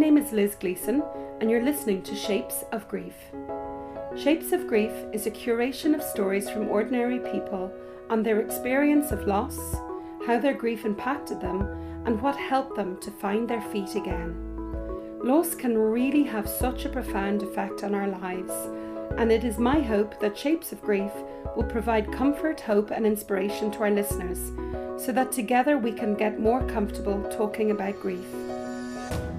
name is Liz Gleeson and you're listening to Shapes of Grief. Shapes of Grief is a curation of stories from ordinary people on their experience of loss, how their grief impacted them and what helped them to find their feet again. Loss can really have such a profound effect on our lives, and it is my hope that Shapes of Grief will provide comfort, hope and inspiration to our listeners, so that together we can get more comfortable talking about grief.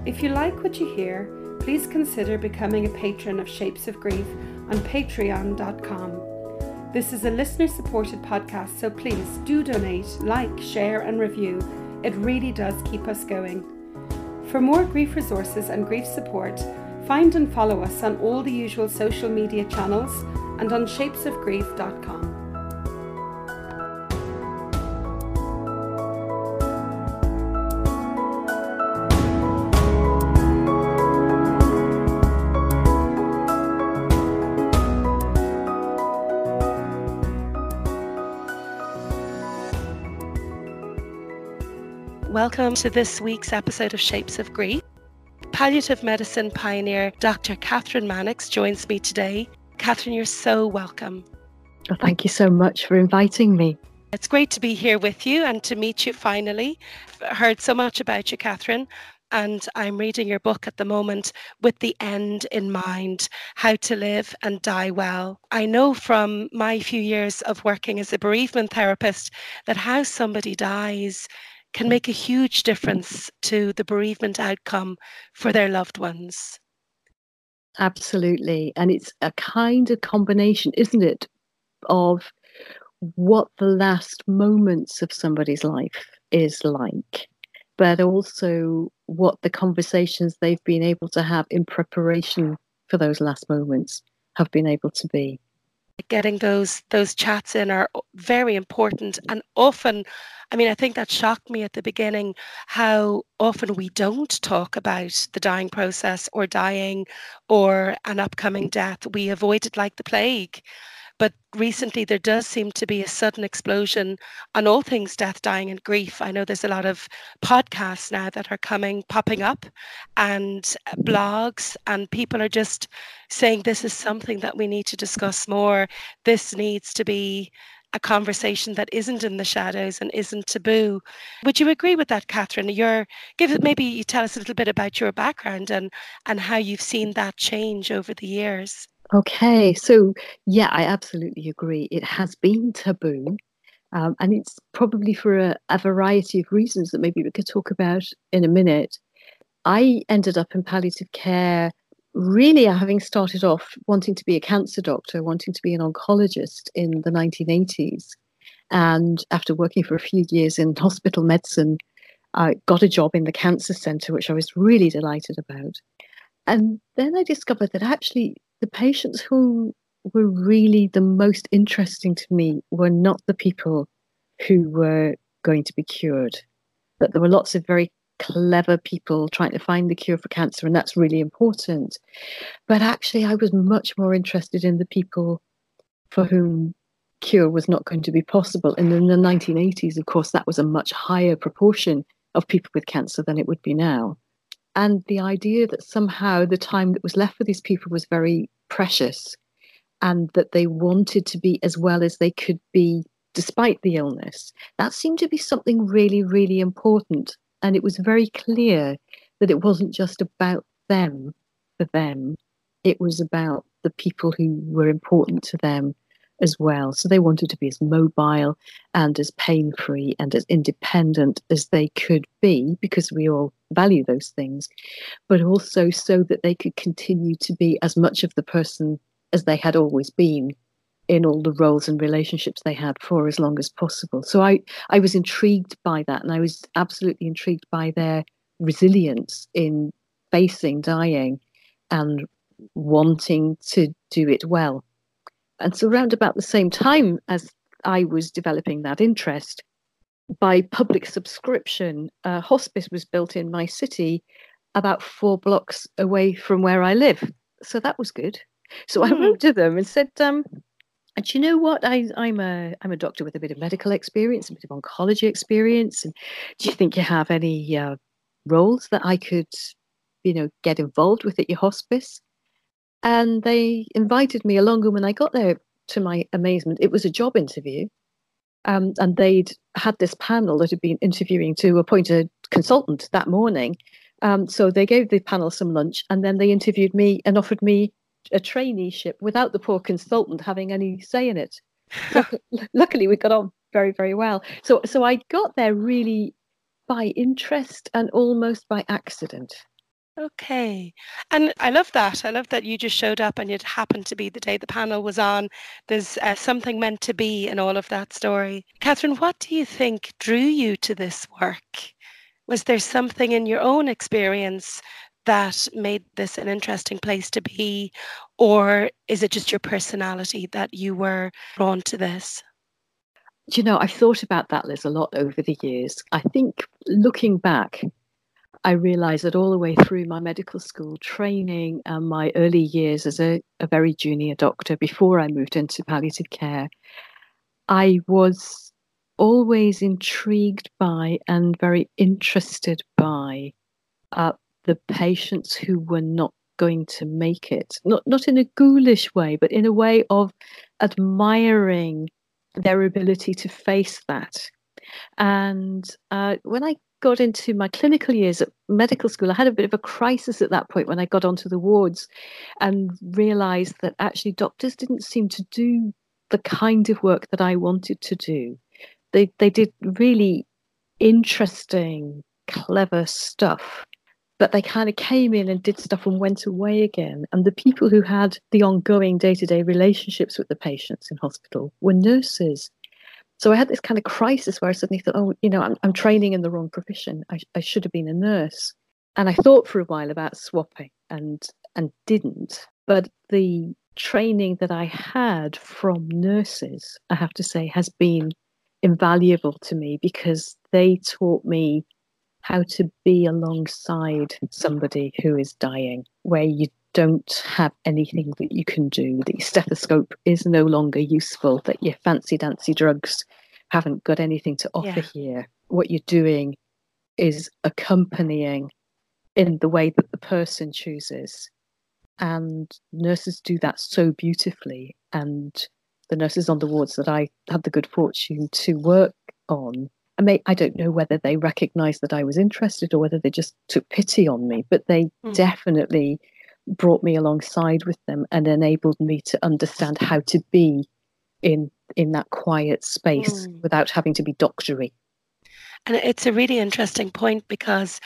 If you like what you hear, please consider becoming a patron of Shapes of Grief on patreon.com. This is a listener-supported podcast, so please do donate, like, share and review. It really does keep us going. For more grief resources and grief support, find and follow us on all the usual social media channels and on shapesofgrief.com. Welcome to this week's episode of Shapes of Grief. Palliative medicine pioneer Dr. Catherine Mannix joins me today. Catherine, you're so welcome. Well, thank you so much for inviting me. It's great to be here with you and to meet you finally. I've heard so much about you, Catherine, and I'm reading your book at the moment, With the End in Mind: How to Live and Die Well. I know from my few years of working as a bereavement therapist that how somebody dies can make a huge difference to the bereavement outcome for their loved ones. Absolutely. And it's a kind of combination, isn't it, of what the last moments of somebody's life is like, but also what the conversations they've been able to have in preparation for those last moments have been able to be. Getting those chats in are very important, and often, I mean, I think that shocked me at the beginning how often we don't talk about the dying process or dying or an upcoming death. We avoid it like the plague. But recently there does seem to be a sudden explosion on all things death, dying and grief. I know there's a lot of podcasts now that are popping up, and blogs, and people are just saying this is something that we need to discuss more. This needs to be a conversation that isn't in the shadows and isn't taboo. Would you agree with that, Catherine? Maybe you tell us a little bit about your background and how you've seen that change over the years. Okay, so yeah, I absolutely agree. It has been taboo, and it's probably for a variety of reasons that maybe we could talk about in a minute. I ended up in palliative care really having started off wanting to be a cancer doctor, wanting to be an oncologist in the 1980s. And after working for a few years in hospital medicine, I got a job in the cancer centre, which I was really delighted about. And then I discovered that actually the patients who were really the most interesting to me were not the people who were going to be cured, that there were lots of very clever people trying to find the cure for cancer, and that's really important. But actually, I was much more interested in the people for whom cure was not going to be possible. And in the 1980s, of course, that was a much higher proportion of people with cancer than it would be now. And the idea that somehow the time that was left for these people was very precious, and that they wanted to be as well as they could be despite the illness, that seemed to be something really, really important. And it was very clear that it wasn't just about them, for them. It was about the people who were important to them as well. So they wanted to be as mobile and as pain-free and as independent as they could be, because we all value those things, but also so that they could continue to be as much of the person as they had always been in all the roles and relationships they had for as long as possible. So I was intrigued by that, and I was absolutely intrigued by their resilience in facing dying and wanting to do it well. And so around about the same time as I was developing that interest, by public subscription, a hospice was built in my city about 4 blocks away from where I live. So that was good. So I wrote to them and said, and do you know what? I'm a doctor with a bit of medical experience, a bit of oncology experience. And do you think you have any roles that I could you know, get involved with at your hospice. And they invited me along, and when I got there, to my amazement, it was a job interview. And they'd had this panel that had been interviewing to appoint a consultant that morning. So they gave the panel some lunch, and then they interviewed me and offered me a traineeship without the poor consultant having any say in it. Luckily, we got on very, very well. So I got there really by interest and almost by accident. Okay. And I love that. I love that you just showed up and it happened to be the day the panel was on. There's something meant to be in all of that story. Catherine, what do you think drew you to this work? Was there something in your own experience that made this an interesting place to be? Or is it just your personality that you were drawn to this? You know, I've thought about that, Liz, a lot over the years. I think looking back, I realised that all the way through my medical school training and my early years as a very junior doctor before I moved into palliative care, I was always intrigued by and very interested by the patients who were not going to make it. Not in a ghoulish way, but in a way of admiring their ability to face that. And when I got into my clinical years at medical school, I had a bit of a crisis at that point when I got onto the wards and realised that actually doctors didn't seem to do the kind of work that I wanted to do. They did really interesting, clever stuff, but they kind of came in and did stuff and went away again. And the people who had the ongoing day-to-day relationships with the patients in hospital were nurses. So I had this kind of crisis where I suddenly thought, oh, you know, I'm training in the wrong profession. I should have been a nurse. And I thought for a while about swapping and didn't. But the training that I had from nurses, I have to say, has been invaluable to me because they taught me how to be alongside somebody who is dying, where you don't have anything that you can do, that your stethoscope is no longer useful, that your fancy-dancy drugs haven't got anything to offer here. What you're doing is accompanying in the way that the person chooses. And nurses do that so beautifully. And the nurses on the wards that I had the good fortune to work on, I don't know whether they recognised that I was interested or whether they just took pity on me, but they definitely brought me alongside with them and enabled me to understand how to be in that quiet space without having to be doctory. And it's a really interesting point because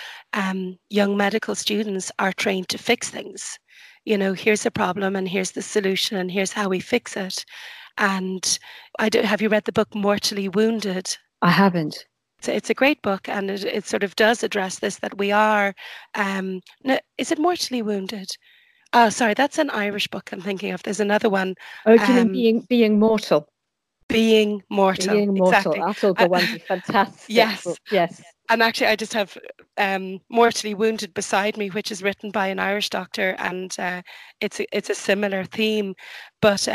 young medical students are trained to fix things. You know, here's a problem and here's the solution and here's how we fix it. And have you read the book Mortally Wounded? I haven't. So it's a great book, and it sort of does address this, that we are, is it Mortally Wounded? Oh, sorry, that's an Irish book I'm thinking of. There's another one. Oh, do you mean Being Mortal? Being Mortal. Being Mortal. Exactly. Atul Gawande, fantastic. Yes. And actually, I just have Mortally Wounded beside me, which is written by an Irish doctor, and it's a similar theme. But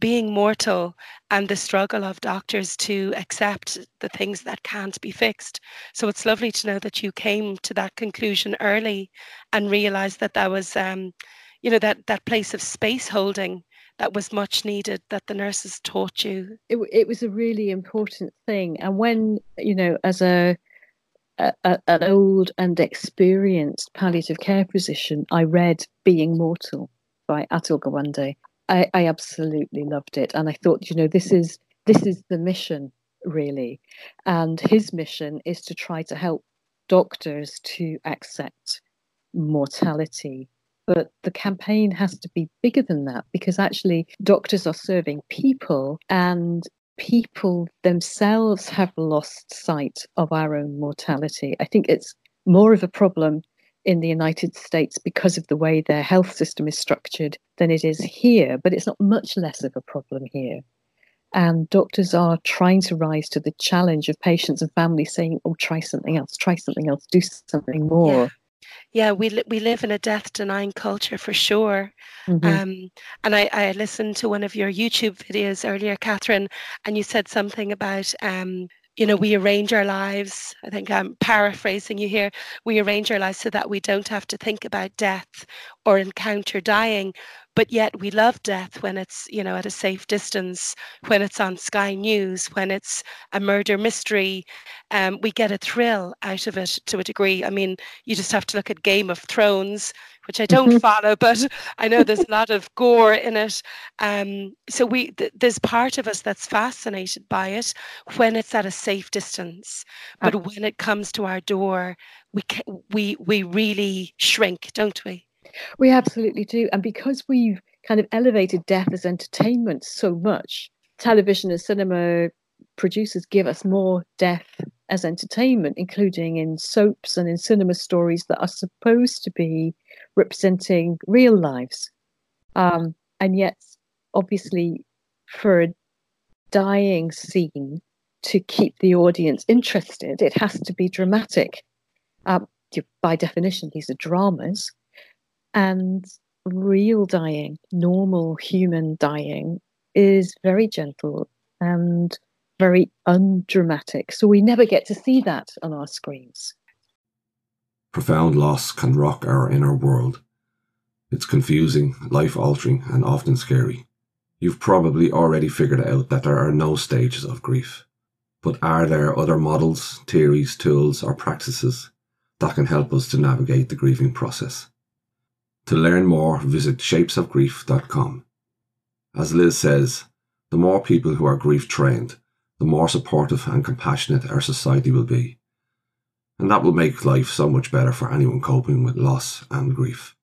Being Mortal and the struggle of doctors to accept the things that can't be fixed. So it's lovely to know that you came to that conclusion early and realised that was, that place of space holding that was much needed, that the nurses taught you. It was a really important thing. And when, you know, as an old and experienced palliative care physician, I read Being Mortal by Atul Gawande. I absolutely loved it. And I thought, you know, this is the mission, really. And his mission is to try to help doctors to accept mortality. But the campaign has to be bigger than that, because actually doctors are serving people, and people themselves have lost sight of our own mortality. I think it's more of a problem in the United States because of the way their health system is structured than it is here, but it's not much less of a problem here. And doctors are trying to rise to the challenge of patients and families saying, oh, try something else, do something more. Yeah. Yeah, we live in a death-denying culture for sure. Mm-hmm. And I listened to one of your YouTube videos earlier, Catherine, and you said something about you know, we arrange our lives. I think I'm paraphrasing you here. We arrange our lives so that we don't have to think about death or encounter dying. But yet we love death when it's, you know, at a safe distance, when it's on Sky News, when it's a murder mystery. We get a thrill out of it to a degree. I mean, you just have to look at Game of Thrones, which I don't follow, but I know there's a lot of gore in it. So there's part of us that's fascinated by it when it's at a safe distance. But when it comes to our door, we really shrink, don't we? We absolutely do. And because we've kind of elevated death as entertainment so much, television and cinema producers give us more death as entertainment, including in soaps and in cinema stories that are supposed to be representing real lives. And yet, obviously, for a dying scene to keep the audience interested, it has to be dramatic. By definition, these are dramas. And real dying, normal human dying, is very gentle and very undramatic. So we never get to see that on our screens. Profound loss can rock our inner world. It's confusing, life-altering, and often scary. You've probably already figured out that there are no stages of grief. But are there other models, theories, tools, or practices that can help us to navigate the grieving process? To learn more, visit shapesofgrief.com. As Liz says, the more people who are grief-trained, the more supportive and compassionate our society will be. And that will make life so much better for anyone coping with loss and grief.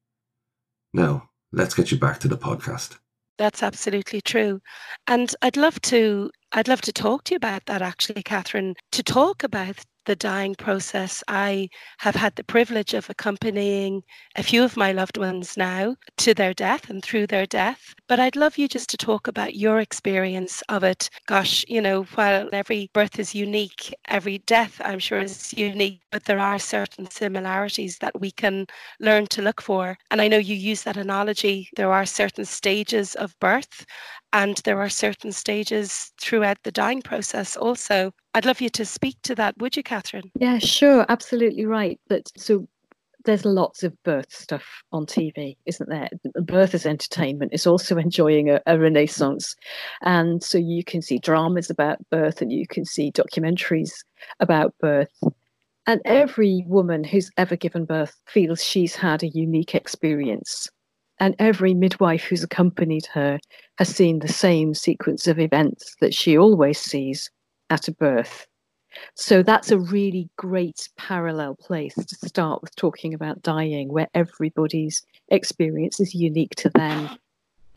Now, let's get you back to the podcast. That's absolutely true. And I'd love to talk to you about that, actually, Catherine, to talk about the dying process. I have had the privilege of accompanying a few of my loved ones now to their death and through their death. But I'd love you just to talk about your experience of it. Gosh, you know, while every birth is unique, every death, I'm sure, is unique, but there are certain similarities that we can learn to look for. And I know you use that analogy. There are certain stages of birth, and there are certain stages throughout the dying process also. I'd love you to speak to that, would you, Catherine? Yeah, sure. Absolutely right. So there's lots of birth stuff on TV, isn't there? Birth as entertainment is also enjoying a renaissance. And so you can see dramas about birth and you can see documentaries about birth. And every woman who's ever given birth feels she's had a unique experience. And every midwife who's accompanied her has seen the same sequence of events that she always sees at a birth. So that's a really great parallel place to start with talking about dying, where everybody's experience is unique to them,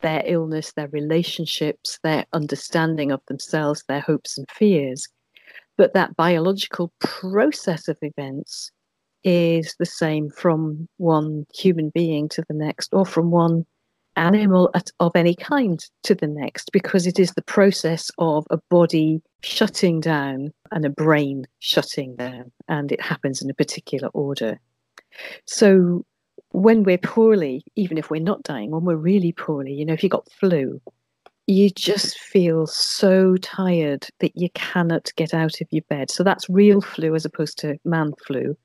their illness, their relationships, their understanding of themselves, their hopes and fears. But that biological process of events is the same from one human being to the next, or from one animal of any kind to the next, because it is the process of a body shutting down and a brain shutting down, and it happens in a particular order. So when we're poorly, even if we're not dying, when we're really poorly, you know, if you got flu, you just feel so tired that you cannot get out of your bed. So that's real flu as opposed to man flu,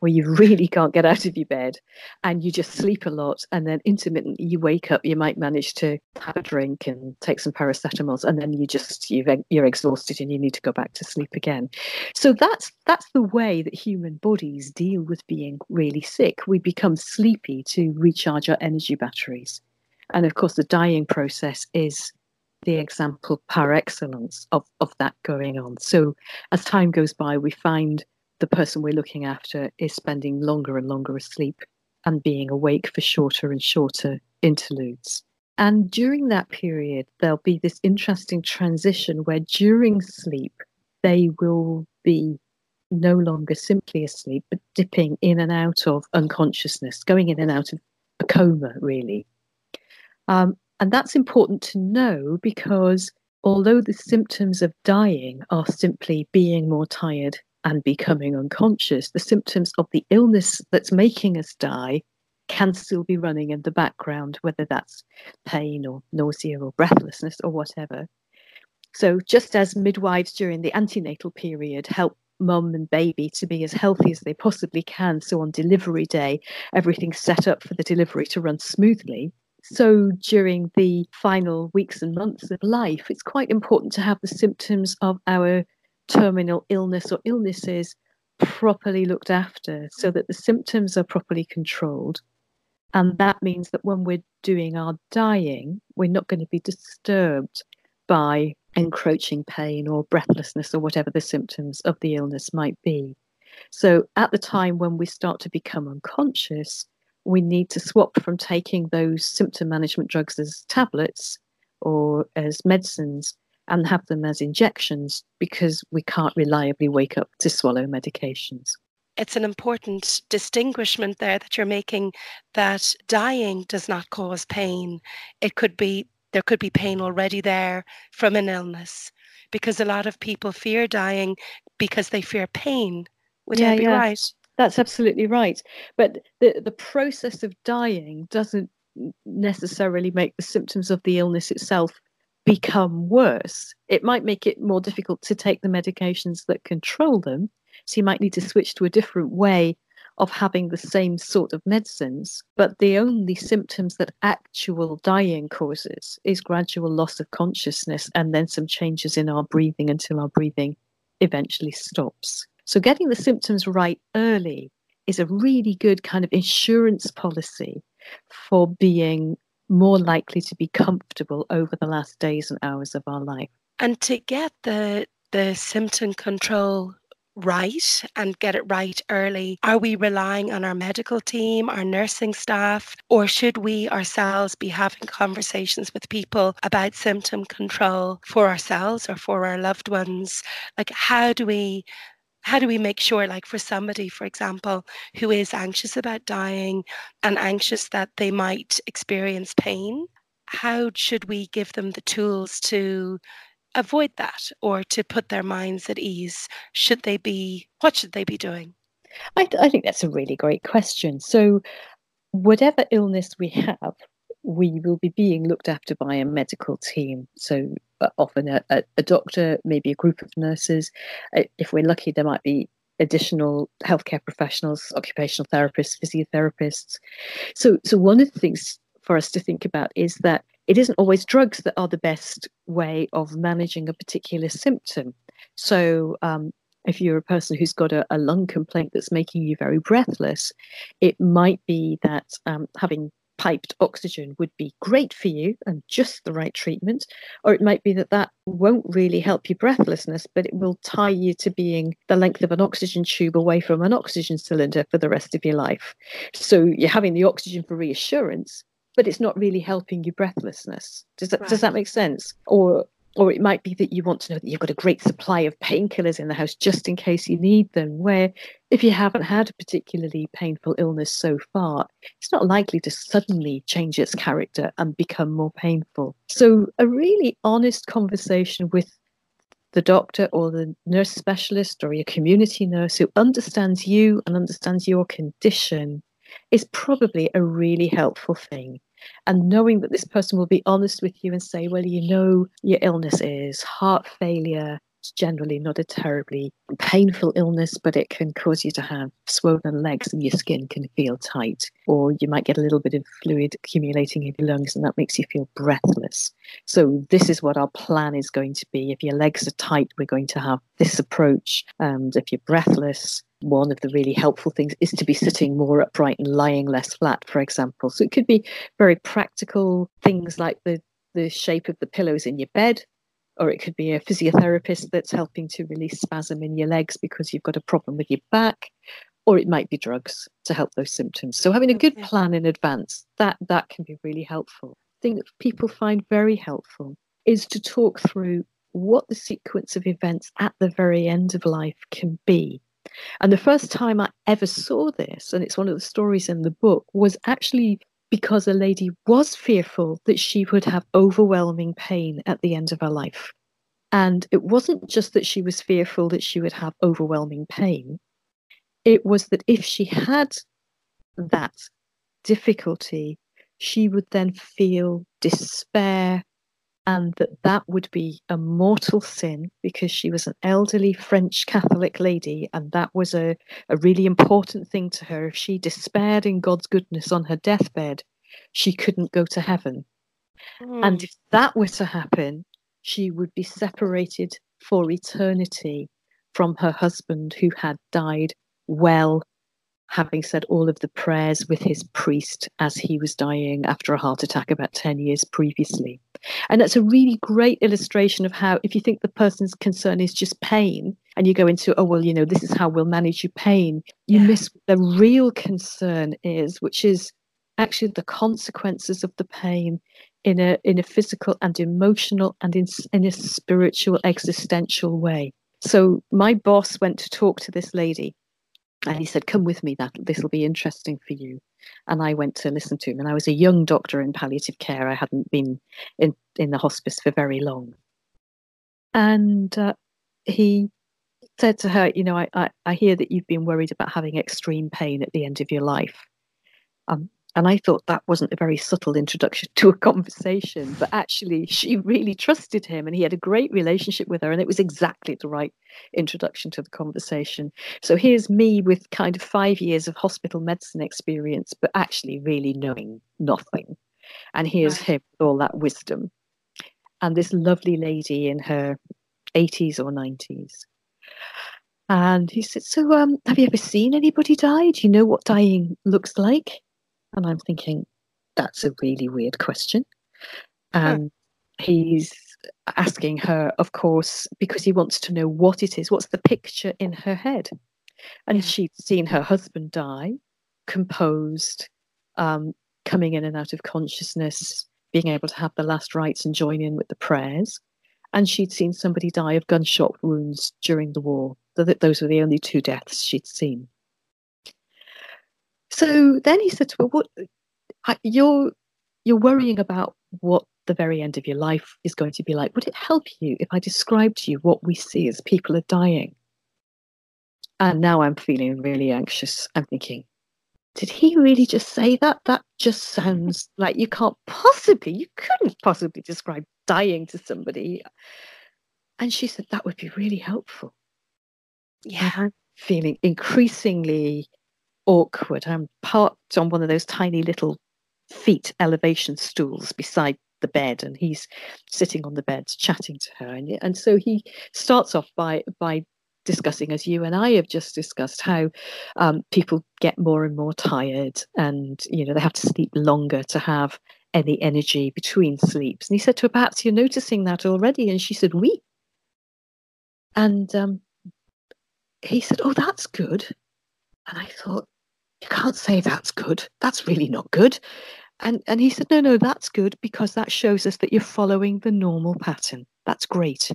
where you really can't get out of your bed and you just sleep a lot, and then intermittently you wake up, you might manage to have a drink and take some paracetamols, and then you're exhausted and you need to go back to sleep again. So that's the way that human bodies deal with being really sick. We become sleepy to recharge our energy batteries. And of course the dying process is the example par excellence of that going on. So as time goes by, we find the person we're looking after is spending longer and longer asleep and being awake for shorter and shorter interludes. And during that period, there'll be this interesting transition where during sleep, they will be no longer simply asleep, but dipping in and out of unconsciousness, going in and out of a coma, really. And that's important to know, because although the symptoms of dying are simply being more tired and becoming unconscious, the symptoms of the illness that's making us die can still be running in the background, whether that's pain or nausea or breathlessness or whatever. So just as midwives during the antenatal period help mum and baby to be as healthy as they possibly can, so on delivery day, everything's set up for the delivery to run smoothly. So during the final weeks and months of life, it's quite important to have the symptoms of our terminal illness or illnesses properly looked after so that the symptoms are properly controlled. And that means that when we're doing our dying, we're not going to be disturbed by encroaching pain or breathlessness or whatever the symptoms of the illness might be. So at the time when we start to become unconscious, we need to swap from taking those symptom management drugs as tablets or as medicines and have them as injections, because we can't reliably wake up to swallow medications. It's an important distinguishment there that you're making, that dying does not cause pain. There could be pain already there from an illness, because a lot of people fear dying because they fear pain. Would that be right? That's absolutely right. But the process of dying doesn't necessarily make the symptoms of the illness itself become worse. It might make it more difficult to take the medications that control them. So you might need to switch to a different way of having the same sort of medicines. But the only symptoms that actual dying causes is gradual loss of consciousness and then some changes in our breathing until our breathing eventually stops. So getting the symptoms right early is a really good kind of insurance policy for being more likely to be comfortable over the last days and hours of our life. And to get the symptom control right and get it right early, are we relying on our medical team, our nursing staff, or should we ourselves be having conversations with people about symptom control for ourselves or for our loved ones? Like, how do we make sure, like for somebody, for example, who is anxious about dying and anxious that they might experience pain, how should we give them the tools to avoid that or to put their minds at ease? What should they be doing? I think that's a really great question. So whatever illness we have, we will be being looked after by a medical team. So often a doctor, maybe a group of nurses. If we're lucky, there might be additional healthcare professionals, occupational therapists, physiotherapists. So one of the things for us to think about is that it isn't always drugs that are the best way of managing a particular symptom. So if you're a person who's got a lung complaint that's making you very breathless, it might be that having piped oxygen would be great for you and just the right treatment, or it might be that won't really help your breathlessness, but it will tie you to being the length of an oxygen tube away from an oxygen cylinder for the rest of your life. So you're having the oxygen for reassurance, but it's not really helping your breathlessness. Does that make sense? Or it might be that you want to know that you've got a great supply of painkillers in the house just in case you need them, where if you haven't had a particularly painful illness so far, it's not likely to suddenly change its character and become more painful. So a really honest conversation with the doctor or the nurse specialist or your community nurse who understands you and understands your condition is probably a really helpful thing. And knowing that this person will be honest with you and say, well, you know, your illness is heart failure. It's generally not a terribly painful illness, but it can cause you to have swollen legs and your skin can feel tight. Or you might get a little bit of fluid accumulating in your lungs and that makes you feel breathless. So this is what our plan is going to be. If your legs are tight, we're going to have this approach. And if you're breathless, one of the really helpful things is to be sitting more upright and lying less flat, for example. So it could be very practical things like the shape of the pillows in your bed, or it could be a physiotherapist that's helping to release spasm in your legs because you've got a problem with your back, or it might be drugs to help those symptoms. So having a good plan in advance, that can be really helpful. The thing that people find very helpful is to talk through what the sequence of events at the very end of life can be. And the first time I ever saw this, and it's one of the stories in the book, was actually because a lady was fearful that she would have overwhelming pain at the end of her life. And it wasn't just that she was fearful that she would have overwhelming pain. It was that if she had that difficulty, she would then feel despair and that would be a mortal sin because she was an elderly French Catholic lady, and that was a really important thing to her. If she despaired in God's goodness on her deathbed, she couldn't go to heaven. Mm. And if that were to happen, she would be separated for eternity from her husband, who had died well, having said all of the prayers with his priest as he was dying after a heart attack about 10 years previously. And that's a really great illustration of how, if you think the person's concern is just pain, and you go into, oh, well, you know, this is how we'll manage your pain, you miss what the real concern is, which is actually the consequences of the pain in a physical and emotional and in a spiritual, existential way. So my boss went to talk to this lady, and he said, come with me, this'll be interesting for you. And I went to listen to him, and I was a young doctor in palliative care. I hadn't been in the hospice for very long. And he said to her, you know, I hear that you've been worried about having extreme pain at the end of your life. And I thought that wasn't a very subtle introduction to a conversation, but actually she really trusted him, and he had a great relationship with her, and it was exactly the right introduction to the conversation. So here's me with kind of 5 years of hospital medicine experience, but actually really knowing nothing. And here's him with all that wisdom. And this lovely lady in her 80s or 90s. And he said, so have you ever seen anybody die? Do you know what dying looks like? And I'm thinking, that's a really weird question. And he's asking her, of course, because he wants to know what it is, what's the picture in her head. And she'd seen her husband die, composed, coming in and out of consciousness, being able to have the last rites and join in with the prayers. And she'd seen somebody die of gunshot wounds during the war. Those were the only two deaths she'd seen. So then he said to her, "What you're worrying about what the very end of your life is going to be like. Would it help you if I described to you what we see as people are dying?" And now I'm feeling really anxious. I'm thinking, did he really just say that? That just sounds like you couldn't possibly describe dying to somebody. And she said, that would be really helpful. Yeah, I'm feeling increasingly awkward. I'm parked on one of those tiny little feet elevation stools beside the bed, and he's sitting on the bed chatting to her. And so he starts off by discussing, as you and I have just discussed, how people get more and more tired, and you know, they have to sleep longer to have any energy between sleeps. And he said to her, perhaps you're noticing that already. And she said, oui. And he said, oh, that's good. And I thought, you can't say that's good. That's really not good. And he said, no, that's good, because that shows us that you're following the normal pattern. That's great.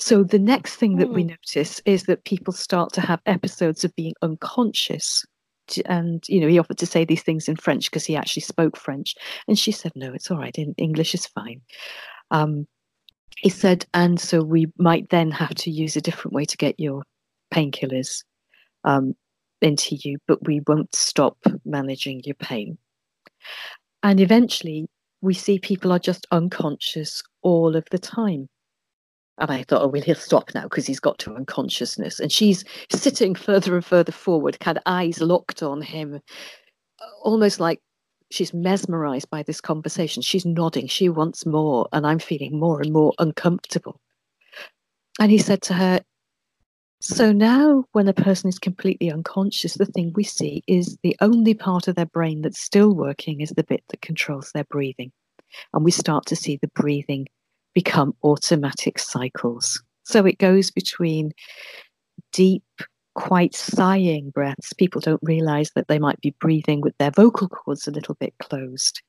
So the next thing that we notice is that people start to have episodes of being unconscious. And, you know, he offered to say these things in French because he actually spoke French. And she said, no, it's all right. In English is fine. He said, and so we might then have to use a different way to get your painkillers into you, but we won't stop managing your pain. And eventually we see people are just unconscious all of the time. And I thought, oh, well, he'll stop now because he's got to unconsciousness. And she's sitting further and further forward, kind of eyes locked on him, almost like she's mesmerized by this conversation. She's nodding, she wants more, and I'm feeling more and more uncomfortable. And he said to her, so now when a person is completely unconscious, the thing we see is the only part of their brain that's still working is the bit that controls their breathing. And we start to see the breathing become automatic cycles. So it goes between deep, quite sighing breaths. People don't realize that they might be breathing with their vocal cords a little bit closed.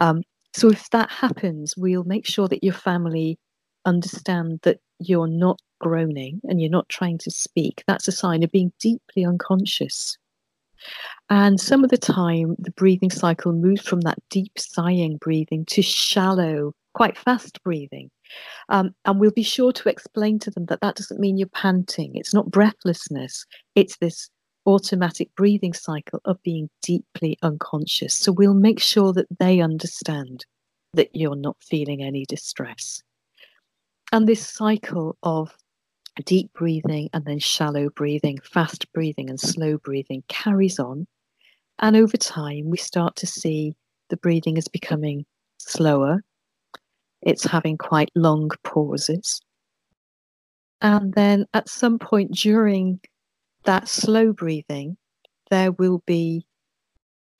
So if that happens, we'll make sure that your family understand that you're not groaning and you're not trying to speak. That's a sign of being deeply unconscious. And some of the time the breathing cycle moves from that deep sighing breathing to shallow, quite fast breathing. And we'll be sure to explain to them that doesn't mean you're panting. It's not breathlessness. It's this automatic breathing cycle of being deeply unconscious. So we'll make sure that they understand that you're not feeling any distress. And this cycle of deep breathing and then shallow breathing, fast breathing and slow breathing carries on. And over time, we start to see the breathing is becoming slower. It's having quite long pauses. And then at some point during that slow breathing, there will be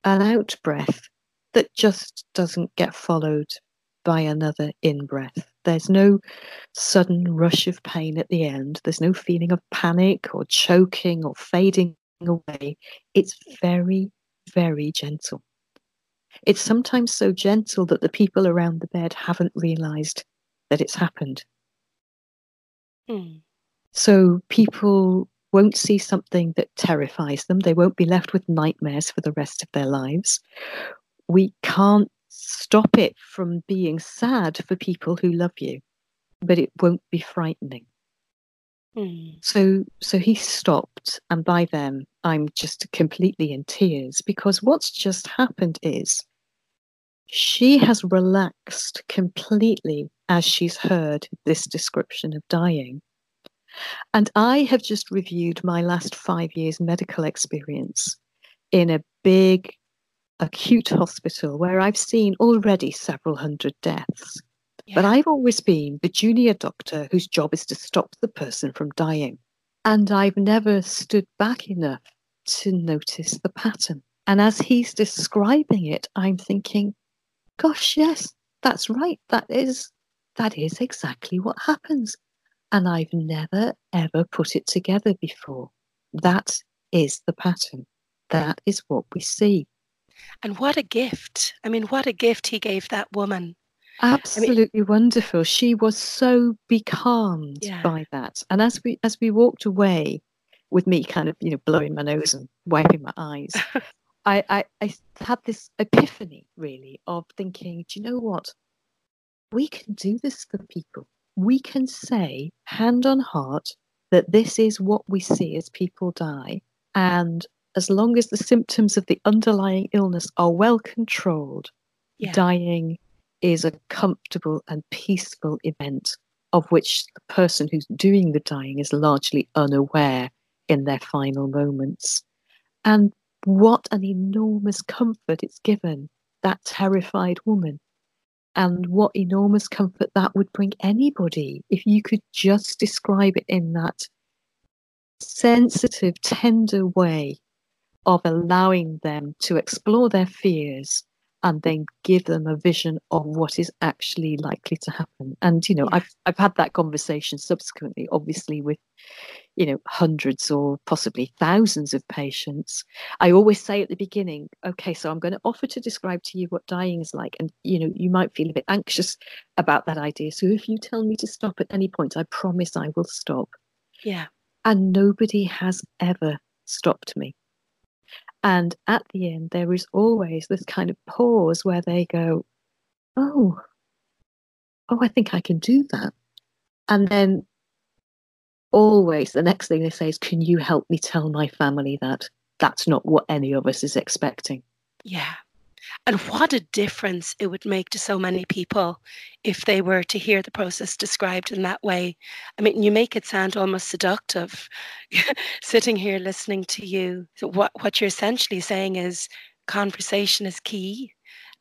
an out breath that just doesn't get followed by another in breath. There's no sudden rush of pain at the end. There's no feeling of panic or choking or fading away. It's very, very gentle. It's sometimes so gentle that the people around the bed haven't realized that it's happened. So people won't see something that terrifies them. They won't be left with nightmares for the rest of their lives. We can't stop it from being sad for people who love you, but it won't be frightening. So he stopped, and by then I'm just completely in tears, because what's just happened is she has relaxed completely as she's heard this description of dying. And I have just reviewed my last 5 years' medical experience in a big acute hospital where I've seen already several hundred deaths. Yeah. But I've always been the junior doctor whose job is to stop the person from dying. And I've never stood back enough to notice the pattern. And as he's describing it, I'm thinking, gosh, yes, that's right. That is exactly what happens. And I've never, ever put it together before. That is the pattern. That is what we see. And what a gift. I mean, what a gift he gave that woman. Absolutely, I mean, wonderful. She was so becalmed by that. And as we walked away, with me kind of, blowing my nose and wiping my eyes, I had this epiphany, really, of thinking, do you know what? We can do this for people. We can say, hand on heart, that this is what we see as people die. And as long as the symptoms of the underlying illness are well controlled, dying is a comfortable and peaceful event of which the person who's doing the dying is largely unaware in their final moments. And what an enormous comfort it's given that terrified woman. And what enormous comfort that would bring anybody if you could just describe it in that sensitive, tender way of allowing them to explore their fears and then give them a vision of what is actually likely to happen. And, I've had that conversation subsequently, obviously, with, hundreds or possibly thousands of patients. I always say at the beginning, okay, so I'm going to offer to describe to you what dying is like. And, you might feel a bit anxious about that idea. So if you tell me to stop at any point, I promise I will stop. Yeah. And nobody has ever stopped me. And at the end, there is always this kind of pause where they go, oh, I think I can do that. And then always the next thing they say is, can you help me tell my family that that's not what any of us is expecting? Yeah. And what a difference it would make to so many people if they were to hear the process described in that way. I mean, you make it sound almost seductive, sitting here listening to you. So what you're essentially saying is conversation is key,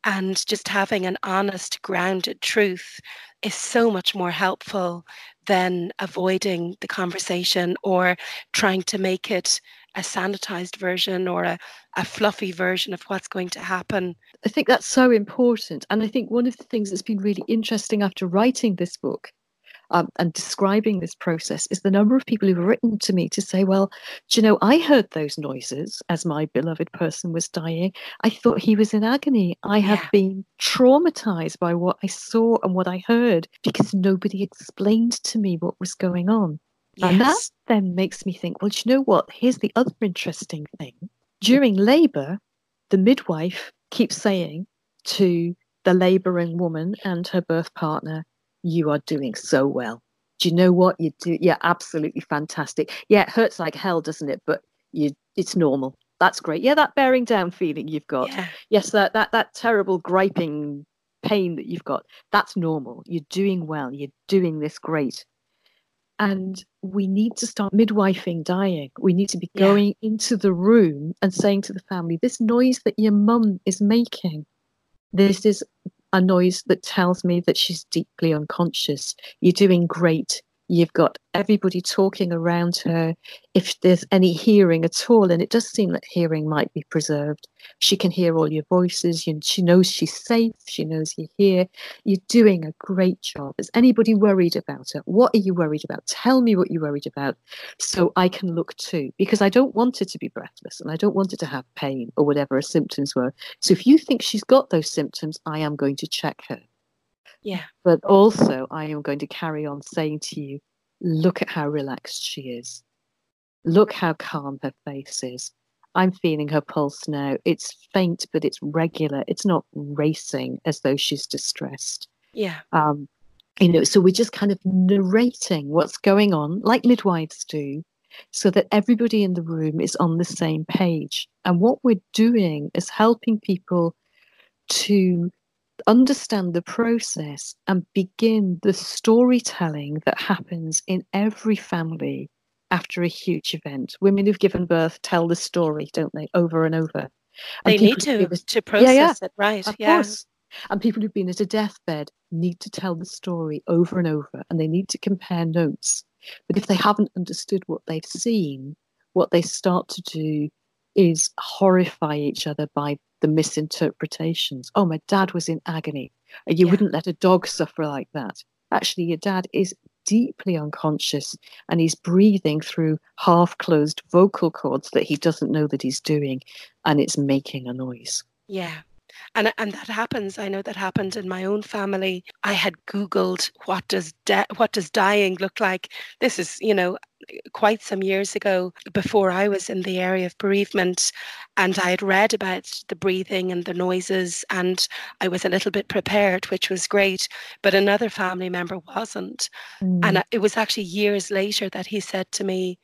and just having an honest, grounded truth is so much more helpful than avoiding the conversation or trying to make it a sanitized version or a fluffy version of what's going to happen. I think that's so important. And I think one of the things that's been really interesting after writing this book and describing this process is the number of people who've written to me to say, well, I heard those noises as my beloved person was dying. I thought he was in agony. I have been traumatized by what I saw and what I heard because nobody explained to me what was going on. Yes. And that then makes me think, well, do you know what? Here's the other interesting thing. During labour, the midwife keeps saying to the labouring woman and her birth partner, you are doing so well. Do you know what you do? Yeah, absolutely fantastic. Yeah, it hurts like hell, doesn't it? But it's normal. That's great. Yeah, that bearing down feeling you've got. Yeah. Yes, that terrible griping pain that you've got, that's normal. You're doing well. You're doing this great. And we need to start midwifing dying. We need to be going into the room and saying to the family, this noise that your mum is making, this is a noise that tells me that she's deeply unconscious. You're doing great. You've got everybody talking around her. If there's any hearing at all, and it does seem that hearing might be preserved, she can hear all your voices. She knows she's safe. She knows you're here. You're doing a great job. Is anybody worried about her? What are you worried about? Tell me what you're worried about so I can look too, because I don't want her to be breathless and I don't want her to have pain or whatever her symptoms were. So if you think she's got those symptoms, I am going to check her. Yeah. But also, I am going to carry on saying to you, look at how relaxed she is. Look how calm her face is. I'm feeling her pulse now. It's faint, but it's regular. It's not racing as though she's distressed. Yeah. So we're just kind of narrating what's going on, like midwives do, so that everybody in the room is on the same page. And what we're doing is helping people to understand the process and begin the storytelling that happens in every family after a huge event. Women who've given birth tell the story, don't they, over and over. They need to process it, right? Of course. And people who've been at a deathbed need to tell the story over and over, and they need to compare notes. But if they haven't understood what they've seen, what they start to do is horrify each other by the misinterpretations. Oh, my dad was in agony. You wouldn't let a dog suffer like that. Actually, your dad is deeply unconscious and he's breathing through half-closed vocal cords that he doesn't know that he's doing, and it's making a noise. Yeah. And that happens. I know that happened in my own family. I had Googled what does dying look like. This is, quite some years ago, before I was in the area of bereavement, and I had read about the breathing and the noises, and I was a little bit prepared, which was great, but another family member wasn't. And it was actually years later that he said to me,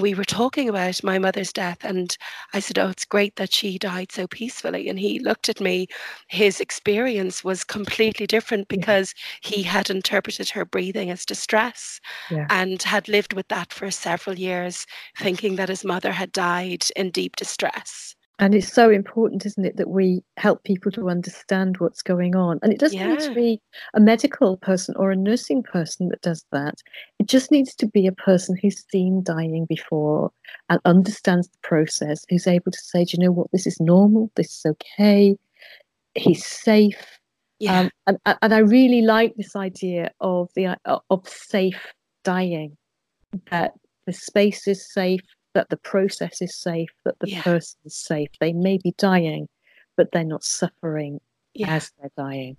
we were talking about my mother's death, and I said, oh, it's great that she died so peacefully. And he looked at me. His experience was completely different because he had interpreted her breathing as distress and had lived with that for several years, thinking that his mother had died in deep distress. And it's so important, isn't it, that we help people to understand what's going on. And it doesn't need to be a medical person or a nursing person that does that. It just needs to be a person who's seen dying before and understands the process, who's able to say, do you know what, this is normal, this is okay, he's safe. Yeah. And I really like this idea of safe dying, that the space is safe, that the process is safe, that the person is safe. They may be dying, but they're not suffering as they're dying.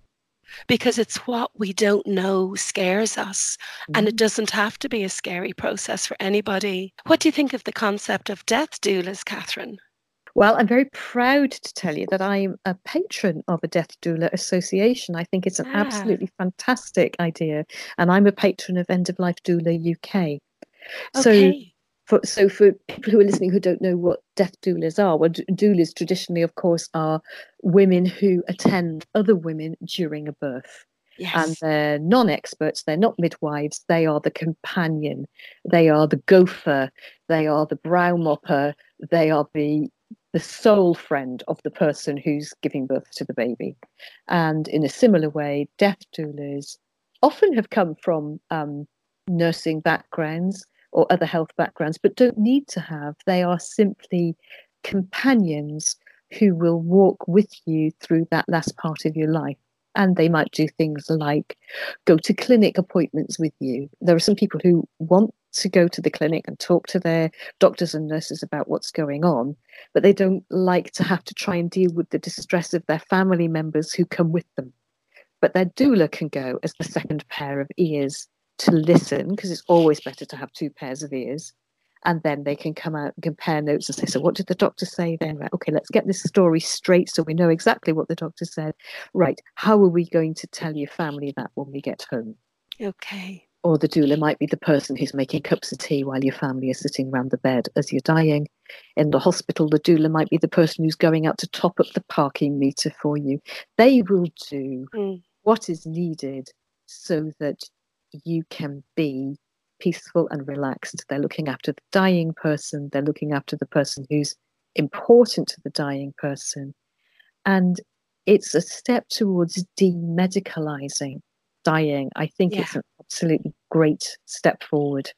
Because it's what we don't know scares us, and it doesn't have to be a scary process for anybody. What do you think of the concept of death doulas, Catherine? Well, I'm very proud to tell you that I'm a patron of a death doula association. I think it's an absolutely fantastic idea, and I'm a patron of End of Life Doula UK. Okay. So for people who are listening who don't know what death doulas are, well, doulas traditionally, of course, are women who attend other women during a birth. Yes. And they're non-experts, they're not midwives, they are the companion, they are the gopher, they are the brow mopper, they are the soul friend of the person who's giving birth to the baby. And in a similar way, death doulas often have come from nursing backgrounds or other health backgrounds, but don't need to have. They are simply companions who will walk with you through that last part of your life. And they might do things like go to clinic appointments with you. There are some people who want to go to the clinic and talk to their doctors and nurses about what's going on, but they don't like to have to try and deal with the distress of their family members who come with them. But their doula can go as the second pair of ears to listen, because it's always better to have two pairs of ears, and then they can come out and compare notes and say, so what did the doctor say then? Right, okay, let's get this story straight so we know exactly what the doctor said. Right, how are we going to tell your family that when we get home? Okay. Or the doula might be the person who's making cups of tea while your family is sitting around the bed as you're dying, in the hospital, the doula might be the person who's going out to top up the parking meter for you. They will do what is needed so that you can be peaceful and relaxed. They're looking after the dying person. They're looking after the person who's important to the dying person. And it's a step towards demedicalizing dying. I think it's an absolutely great step forward.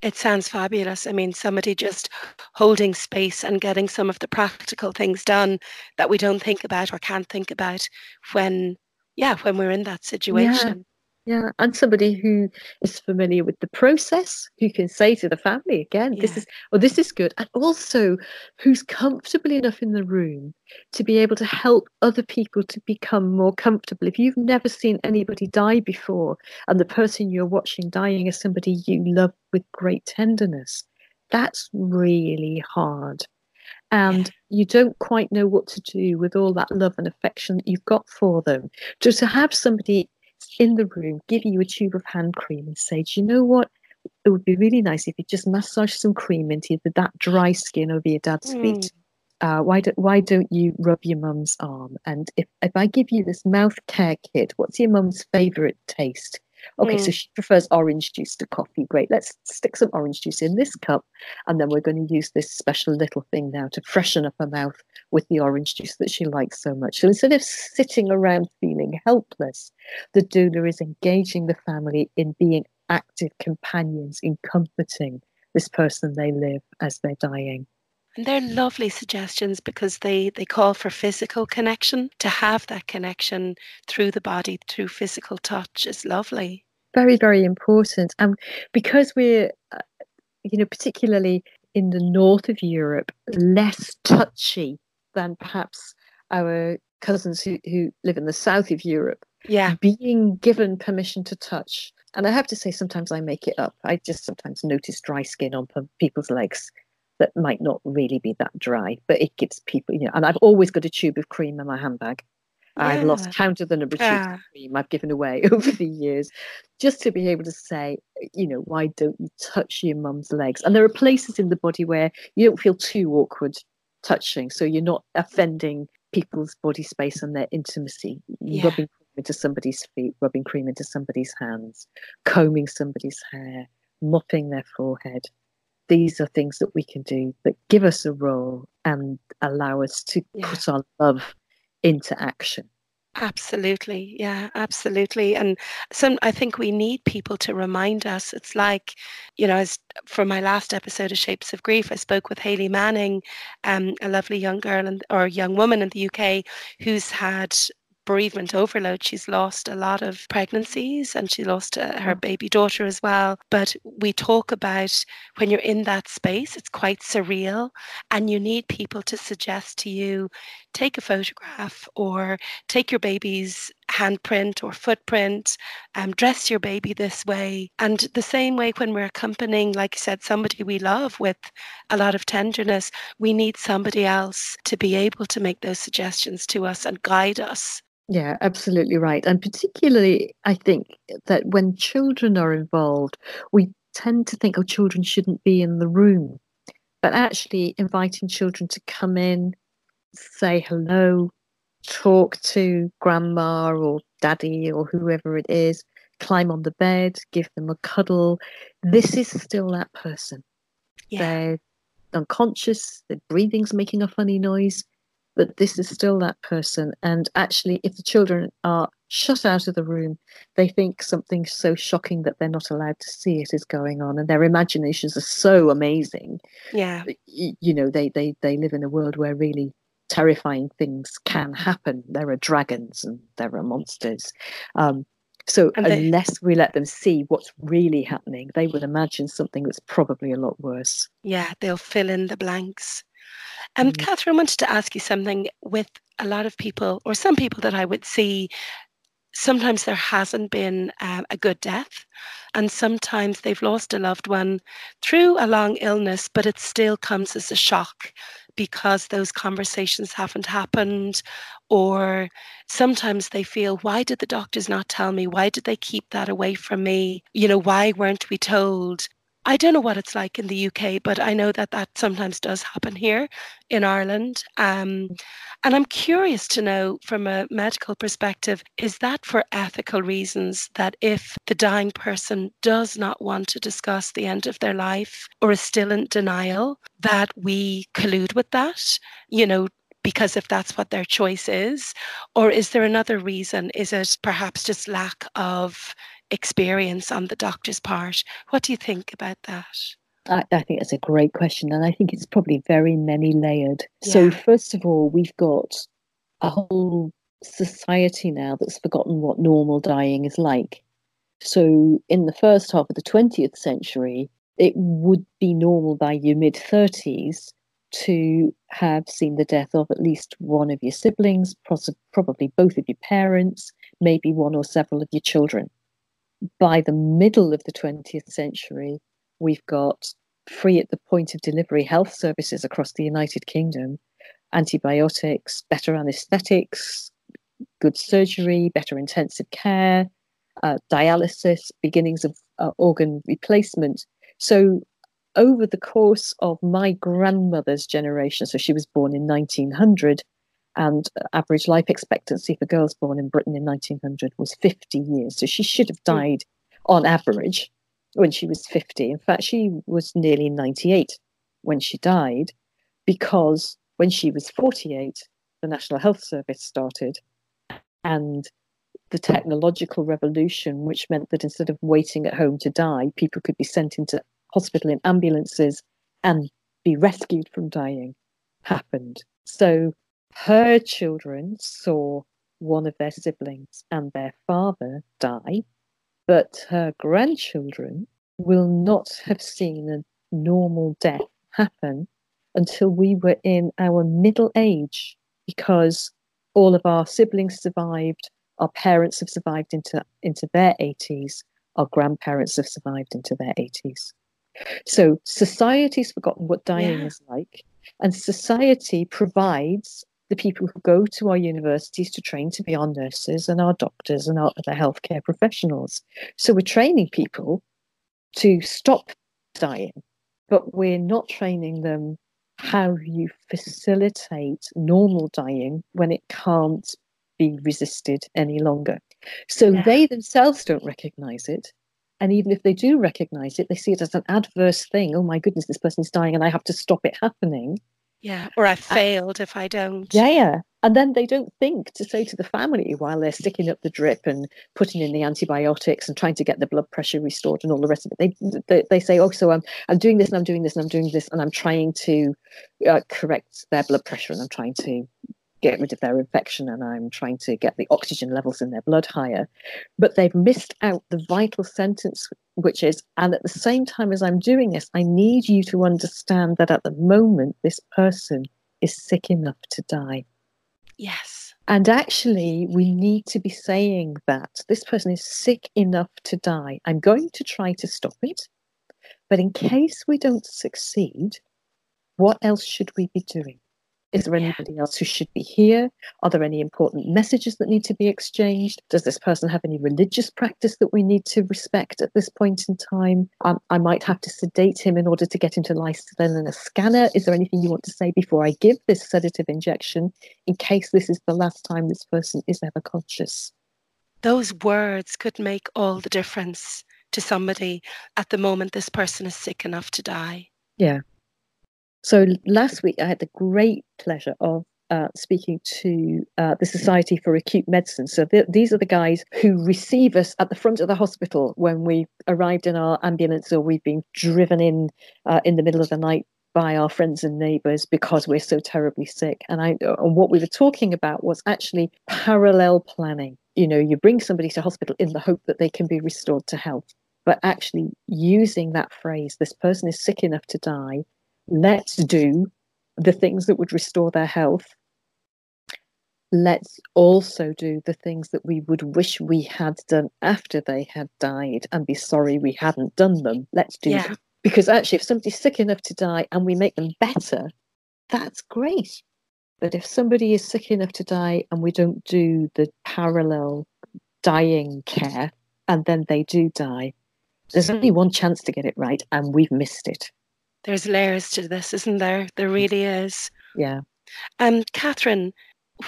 It sounds fabulous. I mean, somebody just holding space and getting some of the practical things done that we don't think about or can't think about when we're in that situation. Yeah. And somebody who is familiar with the process, who can say to the family again, this is good. And also who's comfortable enough in the room to be able to help other people to become more comfortable. If you've never seen anybody die before and the person you're watching dying is somebody you love with great tenderness, that's really hard. And you don't quite know what to do with all that love and affection that you've got for them. Just to have somebody in the room give you a tube of hand cream and say, do you know what, it would be really nice if you just massage some cream into that dry skin over your dad's feet. Why don't you rub your mum's arm? And if I give you this mouth care kit, what's your mum's favorite taste? Okay, so she prefers orange juice to coffee. Great, let's stick some orange juice in this cup, and then we're going to use this special little thing now to freshen up her mouth with the orange juice that she likes so much. So instead of sitting around feeling helpless, the doula is engaging the family in being active companions in comforting this person they live as they're dying. And they're lovely suggestions because they call for physical connection. To have that connection through the body, through physical touch is lovely. Very, very important. And because we're, particularly in the north of Europe, less touchy than perhaps our cousins who live in the south of Europe. Yeah. Being given permission to touch. And I have to say, sometimes I make it up. I just sometimes notice dry skin on people's legs that might not really be that dry, but it gives people, and I've always got a tube of cream in my handbag. Yeah. I've lost count of the number of tubes of cream I've given away over the years, just to be able to say, why don't you touch your mum's legs? And there are places in the body where you don't feel too awkward touching, so you're not offending people's body space and their intimacy. Yeah. Rubbing cream into somebody's feet, rubbing cream into somebody's hands, combing somebody's hair, mopping their forehead. These are things that we can do that give us a role and allow us to put our love into action. Absolutely. Yeah, absolutely. And I think we need people to remind us. It's like, as for my last episode of Shapes of Grief, I spoke with Hayley Manning, a lovely young girl or young woman in the UK who's had bereavement overload. She's lost a lot of pregnancies and she lost her baby daughter as well. But we talk about when you're in that space, it's quite surreal, and you need people to suggest to you, take a photograph or take your baby's handprint or footprint, dress your baby this way. And the same way when we're accompanying, like you said, somebody we love with a lot of tenderness, we need somebody else to be able to make those suggestions to us and guide us. Yeah, absolutely right. And particularly, I think that when children are involved, we tend to think, children shouldn't be in the room. But actually inviting children to come in, say hello, talk to grandma or daddy or whoever it is, climb on the bed, give them a cuddle. This is still that person. Yeah. They're unconscious, their breathing's making a funny noise, but this is still that person. And actually, if the children are shut out of the room, they think something so shocking that they're not allowed to see it is going on. And their imaginations are so amazing. Yeah. They live in a world where really terrifying things can happen. There are dragons and there are monsters. Unless we let them see what's really happening, they will imagine something that's probably a lot worse. Yeah, they'll fill in the blanks. Catherine, I wanted to ask you something. With a lot of people, or some people that I would see, sometimes there hasn't been a good death, and sometimes they've lost a loved one through a long illness, but it still comes as a shock because those conversations haven't happened. Or sometimes they feel, why did the doctors not tell me? Why did they keep that away from me? Why weren't we told? I don't know what it's like in the UK, but I know that that sometimes does happen here in Ireland. And I'm curious to know, from a medical perspective, is that for ethical reasons, that if the dying person does not want to discuss the end of their life or is still in denial, that we collude with that, you know, because if that's what their choice is? Or is there another reason? Is it perhaps just lack of experience on the doctor's part? What do you think about that? I think that's a great question, and I think it's probably very many layered. Yeah. So first of all, we've got a whole society now that's forgotten what normal dying is like. So in the first half of the 20th century, it would be normal by your mid-30s to have seen the death of at least one of your siblings, probably both of your parents, maybe one or several of your children. By the middle of the 20th century, we've got free at the point of delivery health services across the United Kingdom, antibiotics, better anaesthetics, good surgery, better intensive care, dialysis, beginnings of organ replacement. So over the course of my grandmother's generation, so she was born in 1900, and average life expectancy for girls born in Britain in 1900 was 50 years. So she should have died on average when she was 50. In fact, she was nearly 98 when she died, because when she was 48, the National Health Service started, and the technological revolution, which meant that instead of waiting at home to die, people could be sent into hospital in ambulances and be rescued from dying, happened. So her children saw one of their siblings and their father die, but her grandchildren will not have seen a normal death happen until we were in our middle age, because all of our siblings survived, our parents have survived into their 80s, our grandparents have survived into their 80s. So society's forgotten what dying is like, and society provides the people who go to our universities to train to be our nurses and our doctors and our other healthcare professionals. So we're training people to stop dying, but we're not training them how you facilitate normal dying when it can't be resisted any longer. So they themselves don't recognize it. And even if they do recognize it, they see it as an adverse thing. Oh my goodness, this person's dying and I have to stop it happening. Yeah, or I failed if I don't. Yeah. And then they don't think to say to the family while they're sticking up the drip and putting in the antibiotics and trying to get the blood pressure restored and all the rest of it. They say, oh, so I'm doing this and I'm doing this and I'm doing this, and I'm trying to correct their blood pressure, and I'm trying to get rid of their infection, and I'm trying to get the oxygen levels in their blood higher. But they've missed out the vital sentence, which is, and at the same time as I'm doing this, I need you to understand that at the moment, this person is sick enough to die. Yes. And actually, we need to be saying that this person is sick enough to die. I'm going to try to stop it, but in case we don't succeed, what else should we be doing? Is there anybody else who should be here? Are there any important messages that need to be exchanged? Does this person have any religious practice that we need to respect at this point in time? I might have to sedate him in order to get him to lie still in a scanner. Is there anything you want to say before I give this sedative injection, in case this is the last time this person is ever conscious? Those words could make all the difference to somebody. At the moment, this person is sick enough to die. Yeah. So last week, I had the great pleasure of speaking to the Society for Acute Medicine. So these are the guys who receive us at the front of the hospital when we've arrived in our ambulance, or we've been driven in the middle of the night by our friends and neighbours because we're so terribly sick. And what we were talking about was actually parallel planning. You know, you bring somebody to hospital in the hope that they can be restored to health, but actually using that phrase, this person is sick enough to die, let's do the things that would restore their health. Let's also do the things that we would wish we had done after they had died and be sorry we hadn't done them. Let's do them. Because actually, if somebody's sick enough to die and we make them better, that's great. But if somebody is sick enough to die and we don't do the parallel dying care, and then they do die, There's only one chance to get it right, and we've missed it. There's layers to this, isn't there? There really is. Yeah. Catherine,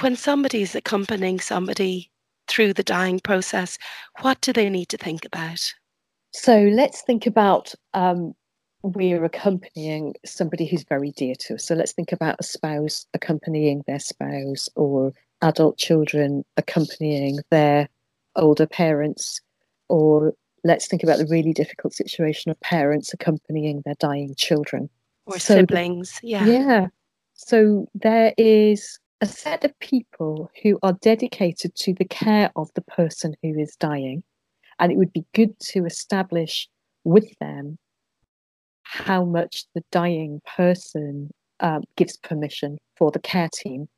when somebody's accompanying somebody through the dying process, what do they need to think about? So let's think about we're accompanying somebody who's very dear to us. So let's think about a spouse accompanying their spouse, or adult children accompanying their older parents, or let's think about the really difficult situation of parents accompanying their dying children. Or so, siblings, yeah. Yeah. So there is a set of people who are dedicated to the care of the person who is dying. And it would be good to establish with them how much the dying person gives permission for the care team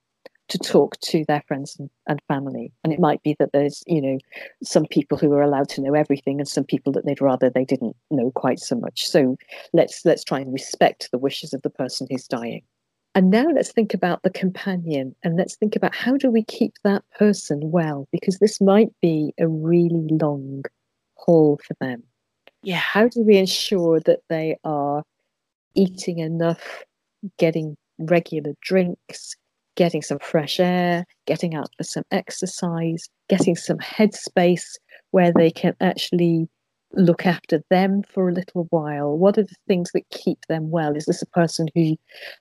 to talk to their friends and family. And it might be that there's, you know, some people who are allowed to know everything and some people that they'd rather they didn't know quite so much. So let's try and respect the wishes of the person who's dying. And now let's think about the companion, and let's think about how do we keep that person well, because this might be a really long haul for them. Yeah. How do we ensure that they are eating enough, getting regular drinks, getting some fresh air, getting out for some exercise, getting some headspace where they can actually look after them for a little while? What are the things that keep them well? Is this a person who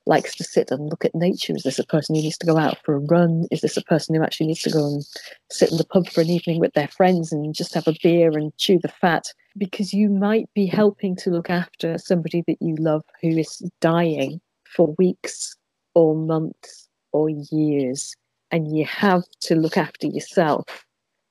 likes to sit and look at nature? Is this a person who needs to go out for a run? Is this a person who actually needs to go and sit in the pub for an evening with their friends and just have a beer and chew the fat? Because you might be helping to look after somebody that you love who is dying for weeks or months or years, and you have to look after yourself,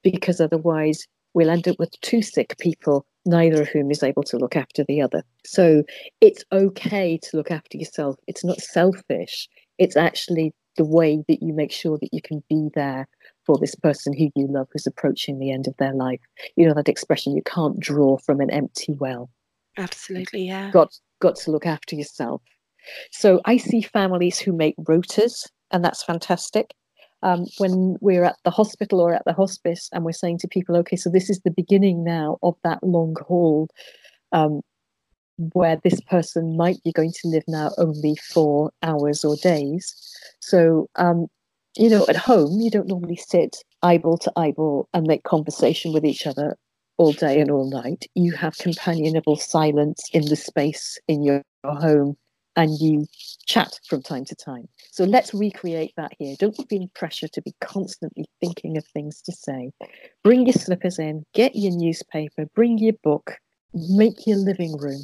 because otherwise we'll end up with two sick people, neither of whom is able to look after the other. So it's okay to look after yourself. It's not selfish. It's actually the way that you make sure that you can be there for this person who you love who's approaching the end of their life. You know that expression, you can't draw from an empty well. Absolutely, yeah. Got to look after yourself. So I see families who make rotas, and that's fantastic. When we're at the hospital or at the hospice and we're saying to people, okay, so this is the beginning now of that long haul where this person might be going to live now only for hours or days. So, you know, at home, you don't normally sit eyeball to eyeball and make conversation with each other all day and all night. You have companionable silence in the space in your home, and you chat from time to time. So let's recreate that here. Don't feel any pressure to be constantly thinking of things to say. Bring your slippers in, get your newspaper, bring your book, make your living room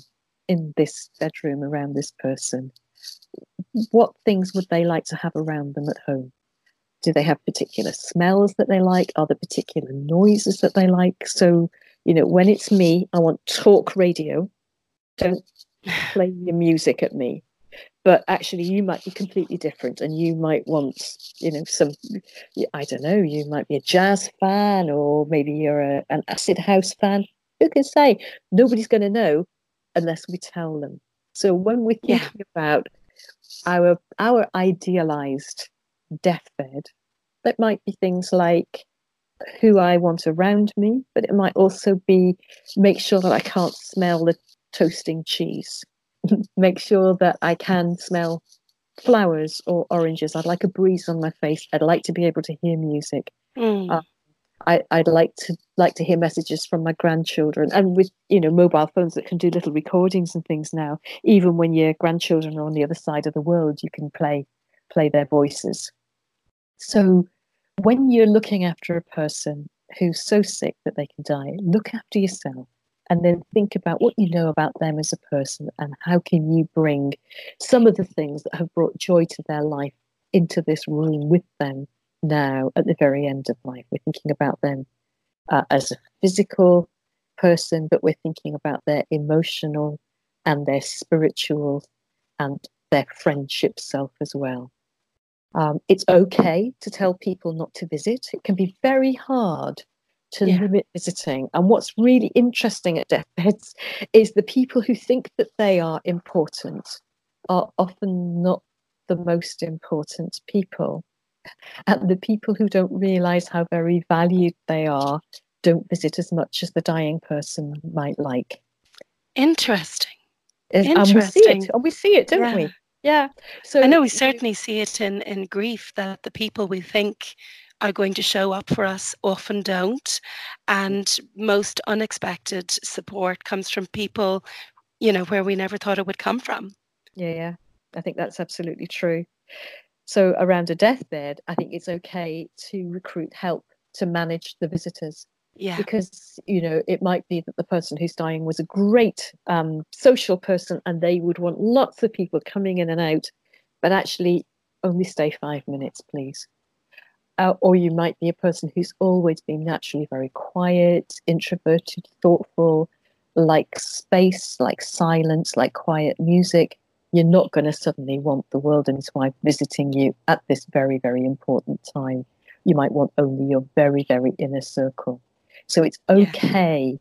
in this bedroom around this person. What things would they like to have around them at home? Do they have particular smells that they like? Are there particular noises that they like? So, you know, when it's me, I want talk radio. Don't play your music at me. But actually, you might be completely different, and you might want, you know, some, I don't know, you might be a jazz fan, or maybe you're an acid house fan. Who can say? Nobody's going to know unless we tell them. So when we're thinking about our idealized deathbed, that might be things like who I want around me, but it might also be make sure that I can't smell the toasting cheese. Make sure that I can smell flowers or oranges. I'd like a breeze on my face. I'd like to be able to hear music. I'd like to hear messages from my grandchildren. And with, you know, mobile phones that can do little recordings and things now, even when your grandchildren are on the other side of the world, you can play their voices. So when you're looking after a person who's so sick that they can die, look after yourself. And then think about what you know about them as a person, and how can you bring some of the things that have brought joy to their life into this room with them now at the very end of life. We're thinking about them as a physical person, but we're thinking about their emotional and their spiritual and their friendship self as well. It's okay to tell people not to visit. It can be very hard to limit visiting. And what's really interesting at deathbeds is the people who think that they are important are often not the most important people. And the people who don't realise how very valued they are don't visit as much as the dying person might like. Interesting. And we see it, don't we? Yeah. So I know we certainly see it in grief, that the people we think are going to show up for us often don't. And most unexpected support comes from people, you know, where we never thought it would come from. Yeah. I think that's absolutely true. So around a deathbed, I think it's okay to recruit help to manage the visitors. Yeah. Because, you know, it might be that the person who's dying was a great social person and they would want lots of people coming in and out, but actually only stay 5 minutes, please. Or you might be a person who's always been naturally very quiet, introverted, thoughtful, like space, like silence, like quiet music. You're not going to suddenly want the world and his wife visiting you at this very, very important time. You might want only your very, very inner circle. So it's okay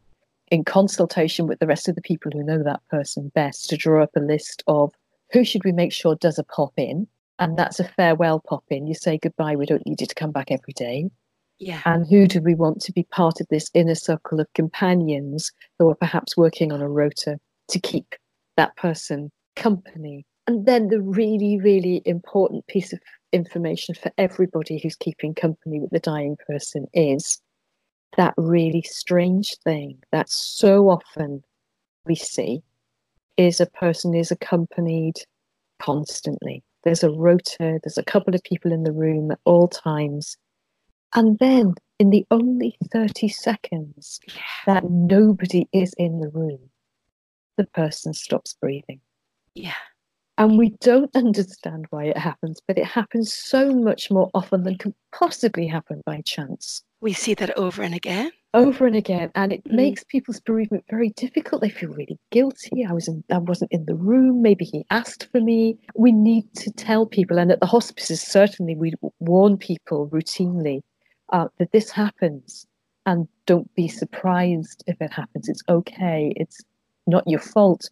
in consultation with the rest of the people who know that person best to draw up a list of who should we make sure does a pop in. And that's a farewell pop in. You say goodbye. We don't need you to come back every day. Yeah. And who do we want to be part of this inner circle of companions who are perhaps working on a rota to keep that person company? And then the really, really important piece of information for everybody who's keeping company with the dying person is that really strange thing that so often we see is a person is accompanied constantly. There's a rota, there's a couple of people in the room at all times. And then in the only 30 seconds that nobody is in the room, the person stops breathing. Yeah. And we don't understand why it happens, but it happens so much more often than can possibly happen by chance. We see that over and again. Over and again. And it makes people's bereavement very difficult. They feel really guilty. I wasn't in the room. Maybe he asked for me. We need to tell people. And at the hospices, certainly, we warn people routinely that this happens. And don't be surprised if it happens. It's okay. It's not your fault.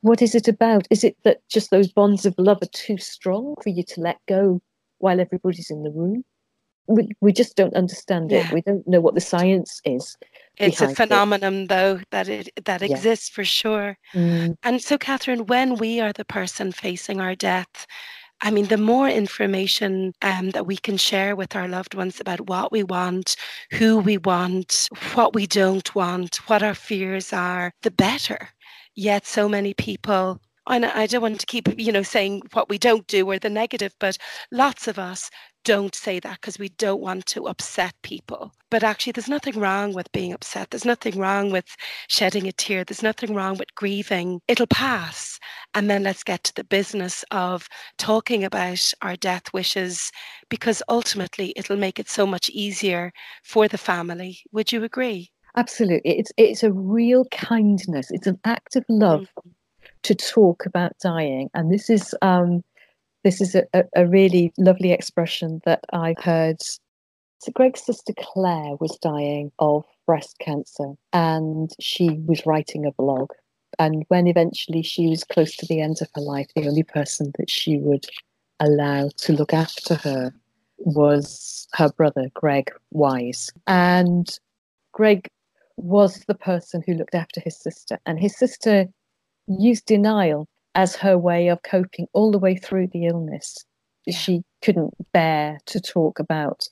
What is it about? Is it that just those bonds of love are too strong for you to let go while everybody's in the room? We just don't understand it. We don't know what the science is. It's a phenomenon, though, that exists for sure. And so, Catherine, when we are the person facing our death, I mean, the more information that we can share with our loved ones about what we want, who we want, what we don't want, what our fears are, the better. Yet so many people, and I don't want to keep, you know, saying what we don't do or the negative, but lots of us don't say that because we don't want to upset people. But actually, there's nothing wrong with being upset. There's nothing wrong with shedding a tear. There's nothing wrong with grieving. It'll pass. And then let's get to the business of talking about our death wishes, because ultimately it'll make it so much easier for the family. Would you agree? Absolutely. It's a real kindness. It's an act of love to talk about dying. And this is a really lovely expression that I heard. So Greg's sister Claire was dying of breast cancer and she was writing a blog. And when eventually she was close to the end of her life, the only person that she would allow to look after her was her brother, Greg Wise. And Greg was the person who looked after his sister, and his sister used denial as her way of coping all the way through the illness. She couldn't bear to talk about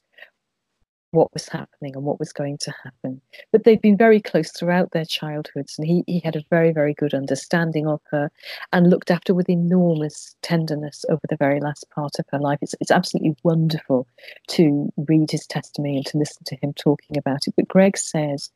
what was happening and what was going to happen. But they'd been very close throughout their childhoods, and he had a very, very good understanding of her and looked after with enormous tenderness over the very last part of her life. It's absolutely wonderful to read his testimony and to listen to him talking about it. But Greg says,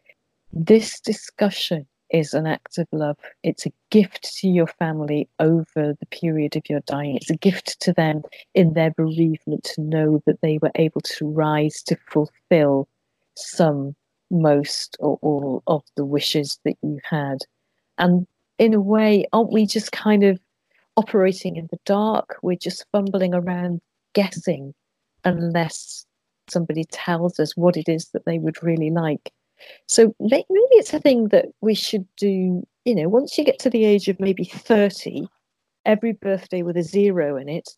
this discussion is an act of love. It's a gift to your family over the period of your dying. It's a gift to them in their bereavement to know that they were able to rise to fulfill some, most, or all of the wishes that you had. And in a way, aren't we just kind of operating in the dark? We're just fumbling around guessing unless somebody tells us what it is that they would really like. So maybe it's a thing that we should do, you know, once you get to the age of maybe 30, every birthday with a zero in it,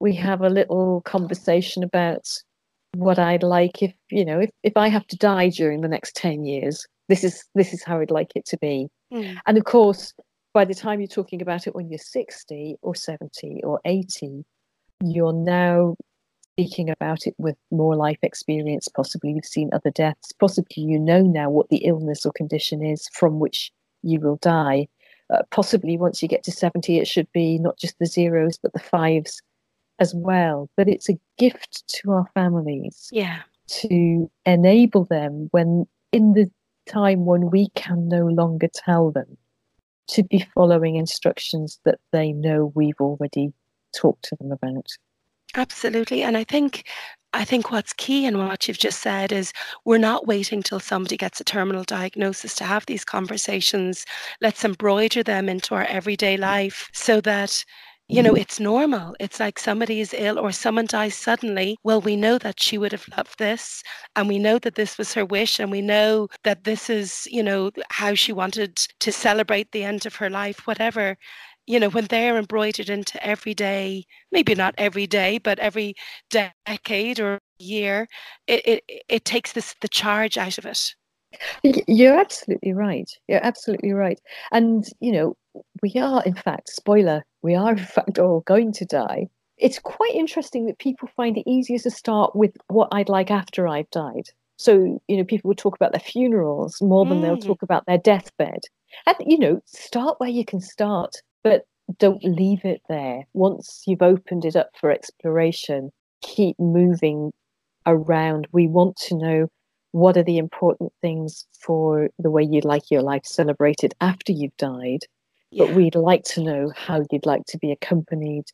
we have a little conversation about what I'd like if I have to die during the next 10 years, this is how I'd like it to be. And of course, by the time you're talking about it when you're 60 or 70 or 80, you're now speaking about it with more life experience. Possibly you've seen other deaths. Possibly you know now what the illness or condition is from which you will die. Possibly once you get to 70, it should be not just the zeros, but the fives as well. But it's a gift to our families, to enable them, when in the time when we can no longer tell them, to be following instructions that they know we've already talked to them about. Absolutely. And I think what's key in what you've just said is we're not waiting till somebody gets a terminal diagnosis to have these conversations. Let's embroider them into our everyday life so that, you know, it's normal. It's like somebody is ill or someone dies suddenly. Well, we know that she would have loved this, and we know that this was her wish, and we know that this is, you know, how she wanted to celebrate the end of her life, whatever. You know, when they're embroidered into every day, maybe not every day, but every decade or year, it takes the charge out of it. You're absolutely right. And, you know, we are, in fact, spoiler, we are, in fact, all going to die. It's quite interesting that people find it easier to start with what I'd like after I've died. So, you know, people will talk about their funerals more than they'll talk about their deathbed. And, you know, start where you can start, but don't leave it there. Once you've opened it up for exploration, keep moving around. We want to know what are the important things for the way you'd like your life celebrated after you've died. But we'd like to know how you'd like to be accompanied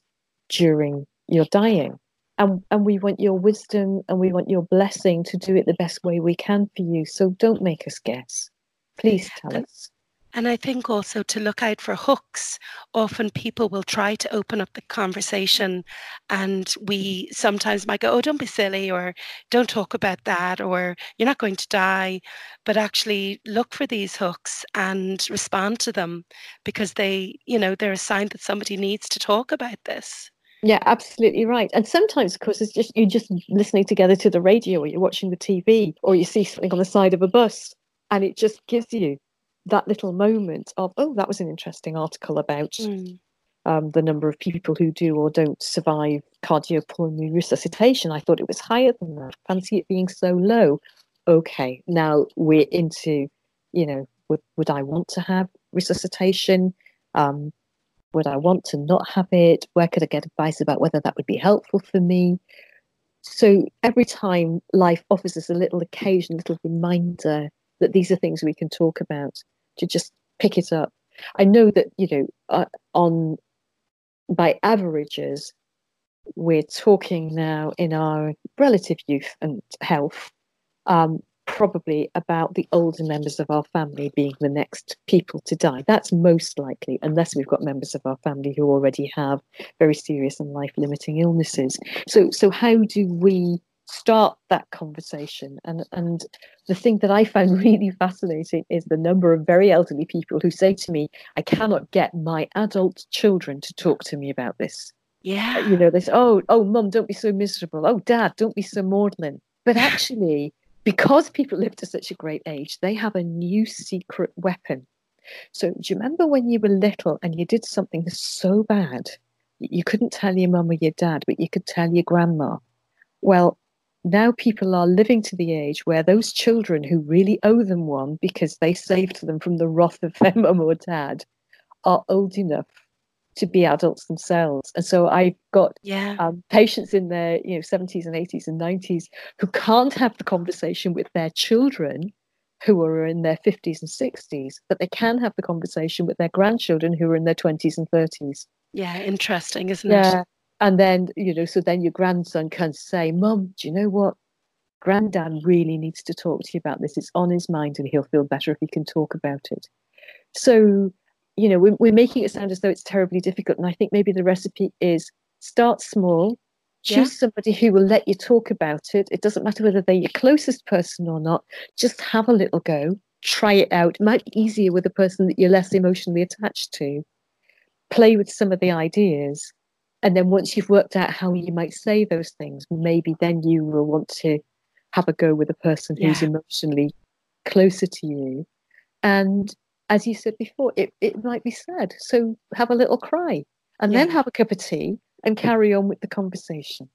during your dying. And we want your wisdom, and we want your blessing to do it the best way we can for you. So don't make us guess. Please tell us. And I think also to look out for hooks. Often people will try to open up the conversation, and we sometimes might go, oh, don't be silly, or don't talk about that, or you're not going to die. But actually look for these hooks and respond to them, because they, you know, they're a sign that somebody needs to talk about this. Yeah, absolutely right. And sometimes, of course, it's just you're just listening together to the radio, or you're watching the TV, or you see something on the side of a bus, and it just gives you that little moment of, oh, that was an interesting article about the number of people who do or don't survive cardiopulmonary resuscitation. I thought it was higher than that. Fancy it being so low. Okay, now we're into, you know, would I want to have resuscitation? Would I want to not have it? Where could I get advice about whether that would be helpful for me? So every time life offers us a little occasion, a little reminder that these are things we can talk about, to just pick it up. I know that, you know, on by averages, we're talking now in our relative youth and health, probably about the older members of our family being the next people to die. That's most likely, unless we've got members of our family who already have very serious and life-limiting illnesses. So how do we start that conversation? And the thing that I find really fascinating is the number of very elderly people who say to me, I cannot get my adult children to talk to me about this. Yeah. You know, they say, oh, mum, don't be so miserable. Oh, dad, don't be so maudlin. But actually, because people live to such a great age, they have a new secret weapon. So do you remember when you were little and you did something so bad, you couldn't tell your mum or your dad, but you could tell your grandma? Well, now people are living to the age where those children who really owe them one, because they saved them from the wrath of their mum or dad, are old enough to be adults themselves. And so I've got patients in their 70s and 80s and 90s who can't have the conversation with their children who are in their 50s and 60s, but they can have the conversation with their grandchildren who are in their 20s and 30s. Yeah, interesting, isn't it? Yeah. And then, you know, so then your grandson can say, Mum, do you know what? Granddad really needs to talk to you about this. It's on his mind, and he'll feel better if he can talk about it. So, you know, we're making it sound as though it's terribly difficult. And I think maybe the recipe is start small, choose somebody who will let you talk about it. It doesn't matter whether they're your closest person or not. Just have a little go. Try it out. It might be easier with a person that you're less emotionally attached to. Play with some of the ideas. And then once you've worked out how you might say those things, maybe then you will want to have a go with a person who's emotionally closer to you. And as you said before, it might be sad. So have a little cry and then have a cup of tea and carry on with the conversation.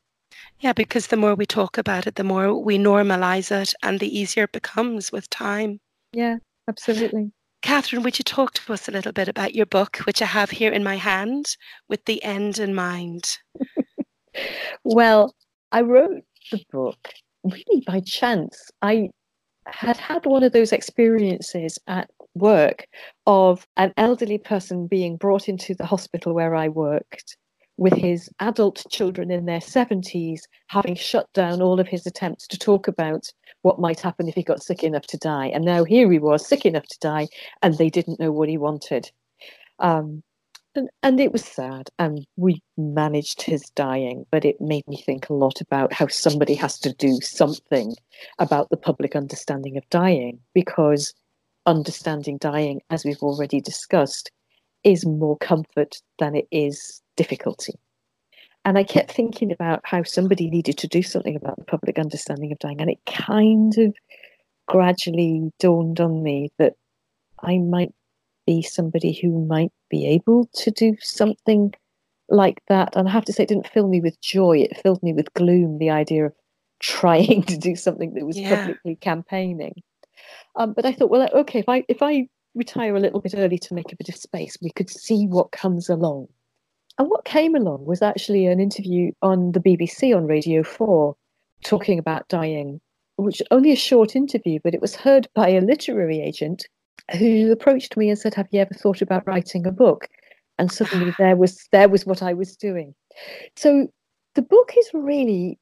Yeah, because the more we talk about it, the more we normalize it and the easier it becomes with time. Yeah, absolutely. Catherine, would you talk to us a little bit about your book, which I have here in my hand, With the End in Mind? Well, I wrote the book really by chance. I had had one of those experiences at work of an elderly person being brought into the hospital where I worked with his adult children in their 70s, having shut down all of his attempts to talk about what might happen if he got sick enough to die. And now here he was, sick enough to die, and they didn't know what he wanted. And it was sad, and we managed his dying, but it made me think a lot about how somebody has to do something about the public understanding of dying, because understanding dying, as we've already discussed, is more comfort than it is difficulty. And I kept thinking about how somebody needed to do something about the public understanding of dying, and it kind of gradually dawned on me that I might be somebody who might be able to do something like that. And I have to say, it didn't fill me with joy, it filled me with gloom, the idea of trying to do something that was publicly campaigning. But I thought, well, okay, if I retire a little bit early to make a bit of space, we could see what comes along. And what came along was actually an interview on the BBC on Radio 4 talking about dying, which only a short interview, but it was heard by a literary agent who approached me and said, have you ever thought about writing a book? And suddenly there was what I was doing. So the book is really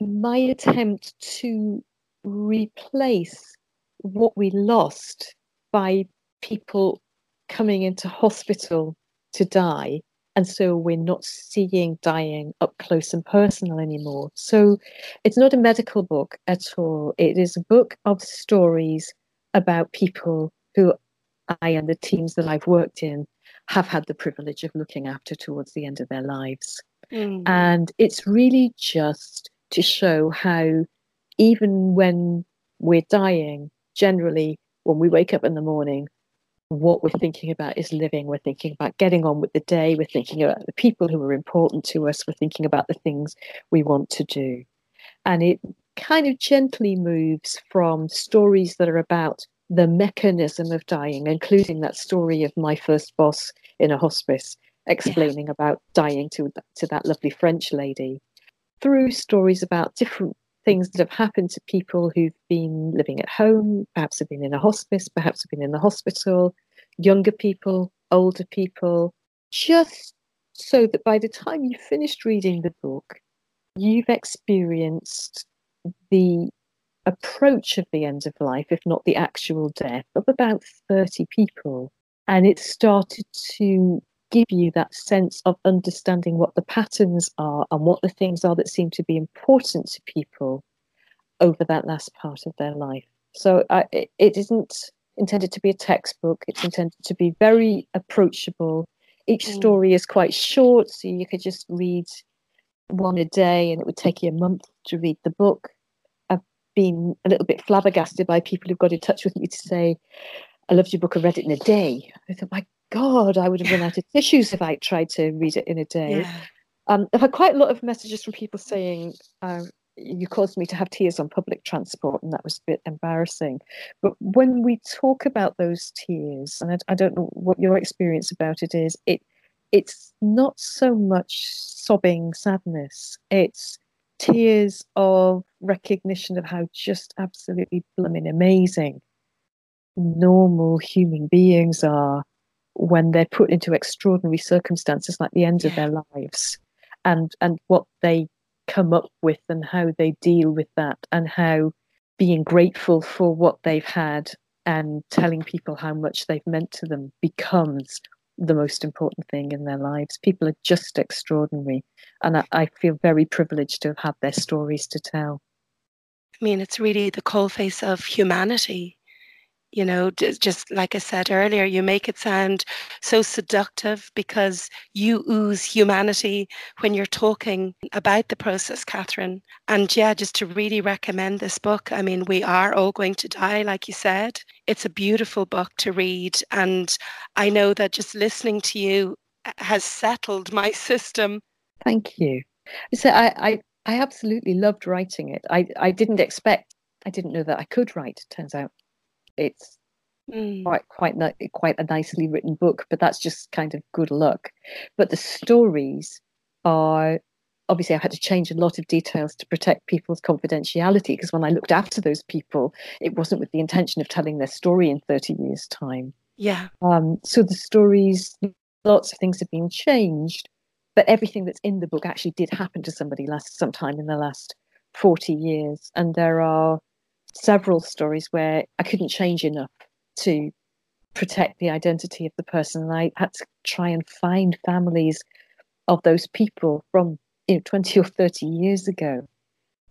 my attempt to replace what we lost by people coming into hospital to die. And so we're not seeing dying up close and personal anymore. So it's not a medical book at all. It is a book of stories about people who I and the teams that I've worked in have had the privilege of looking after towards the end of their lives. And it's really just to show how even when we're dying, generally when we wake up in the morning, what we're thinking about is living. We're thinking about getting on with the day. We're thinking about the people who are important to us. We're thinking about the things we want to do. And it kind of gently moves from stories that are about the mechanism of dying, including that story of my first boss in a hospice explaining about dying to that lovely French lady, through stories about different things that have happened to people who've been living at home, perhaps have been in a hospice, perhaps have been in the hospital, younger people, older people, just so that by the time you've finished reading the book, you've experienced the approach of the end of life, if not the actual death, of about 30 people. And it started to give you that sense of understanding what the patterns are and what the things are that seem to be important to people over that last part of their life. So it isn't intended to be a textbook. It's intended to be very approachable. Each story is quite short, so you could just read one a day and it would take you a month to read the book. I've been a little bit flabbergasted by people who've got in touch with me to say, I loved your book, I read it in a day. I thought, my God, I would have run out of tissues if I tried to read it in a day. I've had quite a lot of messages from people saying, you caused me to have tears on public transport, and that was a bit embarrassing. But when we talk about those tears, and I don't know what your experience about it is, it's not so much sobbing sadness, it's tears of recognition of how just absolutely blooming amazing normal human beings are when they're put into extraordinary circumstances like the end of their lives, and what they come up with and how they deal with that, and how being grateful for what they've had and telling people how much they've meant to them becomes the most important thing in their lives. People are just extraordinary, and I feel very privileged to have had their stories to tell. I mean, it's really the coalface of humanity. You know, just like I said earlier, you make it sound so seductive because you ooze humanity when you're talking about the process, Catherine. And yeah, just to really recommend this book. I mean, we are all going to die, like you said. It's a beautiful book to read. And I know that just listening to you has settled my system. Thank you. So I absolutely loved writing it. I didn't know that I could write, it turns out. It's quite a nicely written book, but that's just kind of good luck. But the stories are, obviously I had to change a lot of details to protect people's confidentiality, because when I looked after those people, it wasn't with the intention of telling their story in 30 years' time. Yeah. So the stories, lots of things have been changed, but everything that's in the book actually did happen to somebody sometime in the last 40 years. And there are several stories where I couldn't change enough to protect the identity of the person, and I had to try and find families of those people from 20 or 30 years ago,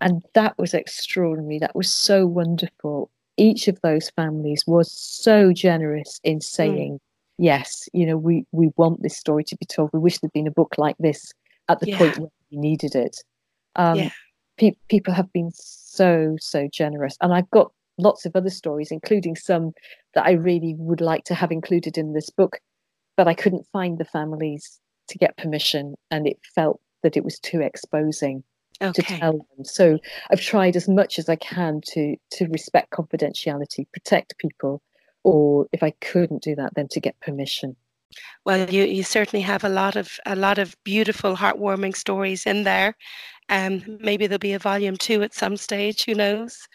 and that was extraordinary. That was so wonderful. Each of those families was so generous in saying, yes, we want this story to be told. We wish there'd been a book like this at the point where we needed it. People have been so generous, and I've got lots of other stories, including some that I really would like to have included in this book, but I couldn't find the families to get permission, and it felt that it was too exposing to tell them. So I've tried as much as I can to respect confidentiality, protect people, or if I couldn't do that, then to get permission. Well, you certainly have a lot of beautiful, heartwarming stories in there. Maybe there'll be a volume 2 at some stage. Who knows?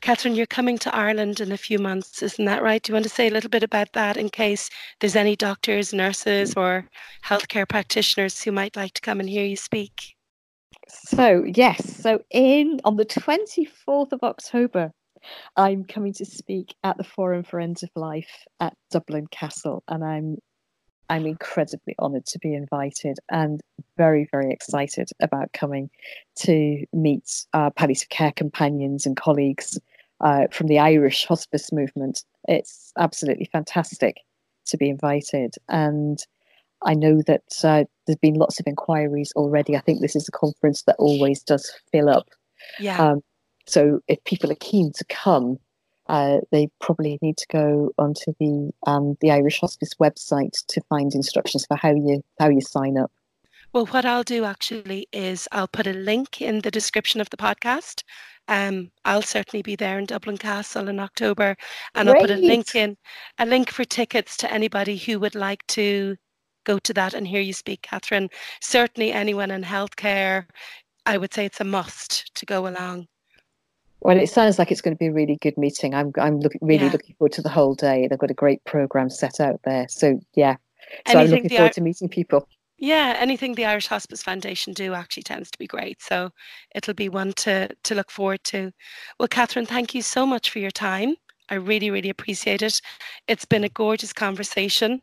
Catherine, you're coming to Ireland in a few months, isn't that right? Do you want to say a little bit about that in case there's any doctors, nurses, or healthcare practitioners who might like to come and hear you speak? So yes, on the 24th of October, I'm coming to speak at the Forum for Ends of Life at Dublin Castle, and I'm incredibly honoured to be invited and very, very excited about coming to meet our palliative care companions and colleagues from the Irish Hospice Movement. It's absolutely fantastic to be invited, and I know that there's been lots of inquiries already. I think this is a conference that always does fill up. Yeah. So if people are keen to come, they probably need to go onto the Irish Hospice website to find instructions for how you sign up. Well, what I'll do actually is I'll put a link in the description of the podcast. I'll certainly be there in Dublin Castle in October, and I'll put a link for tickets to anybody who would like to go to that and hear you speak, Catherine. Certainly anyone in healthcare, I would say it's a must to go along. Well, it sounds like it's going to be a really good meeting. I'm really looking forward to the whole day. They've got a great programme set out there. So, yeah. So I'm looking forward to meeting people. Yeah, anything the Irish Hospice Foundation do actually tends to be great. So it'll be one to look forward to. Well, Catherine, thank you so much for your time. I really, really appreciate it. It's been a gorgeous conversation.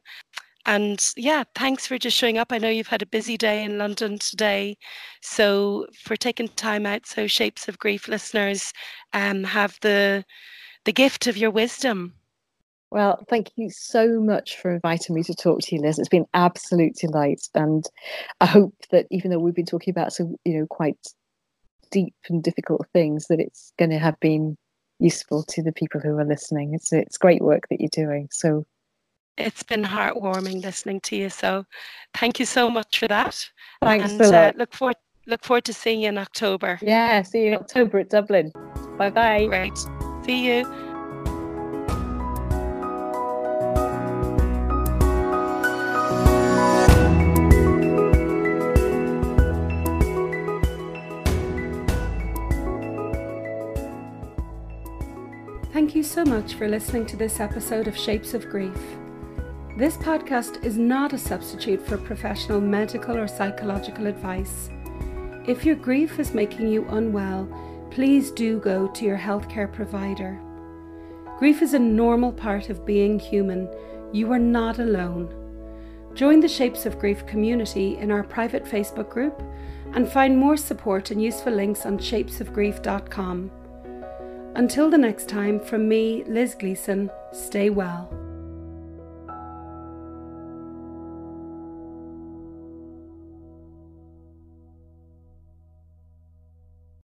And yeah, thanks for just showing up. I know you've had a busy day in London today, so for taking time out. So Shapes of Grief listeners have the gift of your wisdom. Well, thank you so much for inviting me to talk to you, Liz. It's been absolute delight, and I hope that even though we've been talking about some quite deep and difficult things, that it's going to have been useful to the people who are listening. It's great work that you're doing. So. It's been heartwarming listening to you. So thank you so much for that. Thanks for that. Look forward to seeing you in October. Yeah, see you in October at Dublin. Bye-bye. Great. See you. Thank you so much for listening to this episode of Shapes of Grief. This podcast is not a substitute for professional medical or psychological advice. If your grief is making you unwell, please do go to your healthcare provider. Grief is a normal part of being human. You are not alone. Join the Shapes of Grief community in our private Facebook group and find more support and useful links on shapesofgrief.com. Until the next time, from me, Liz Gleeson, stay well.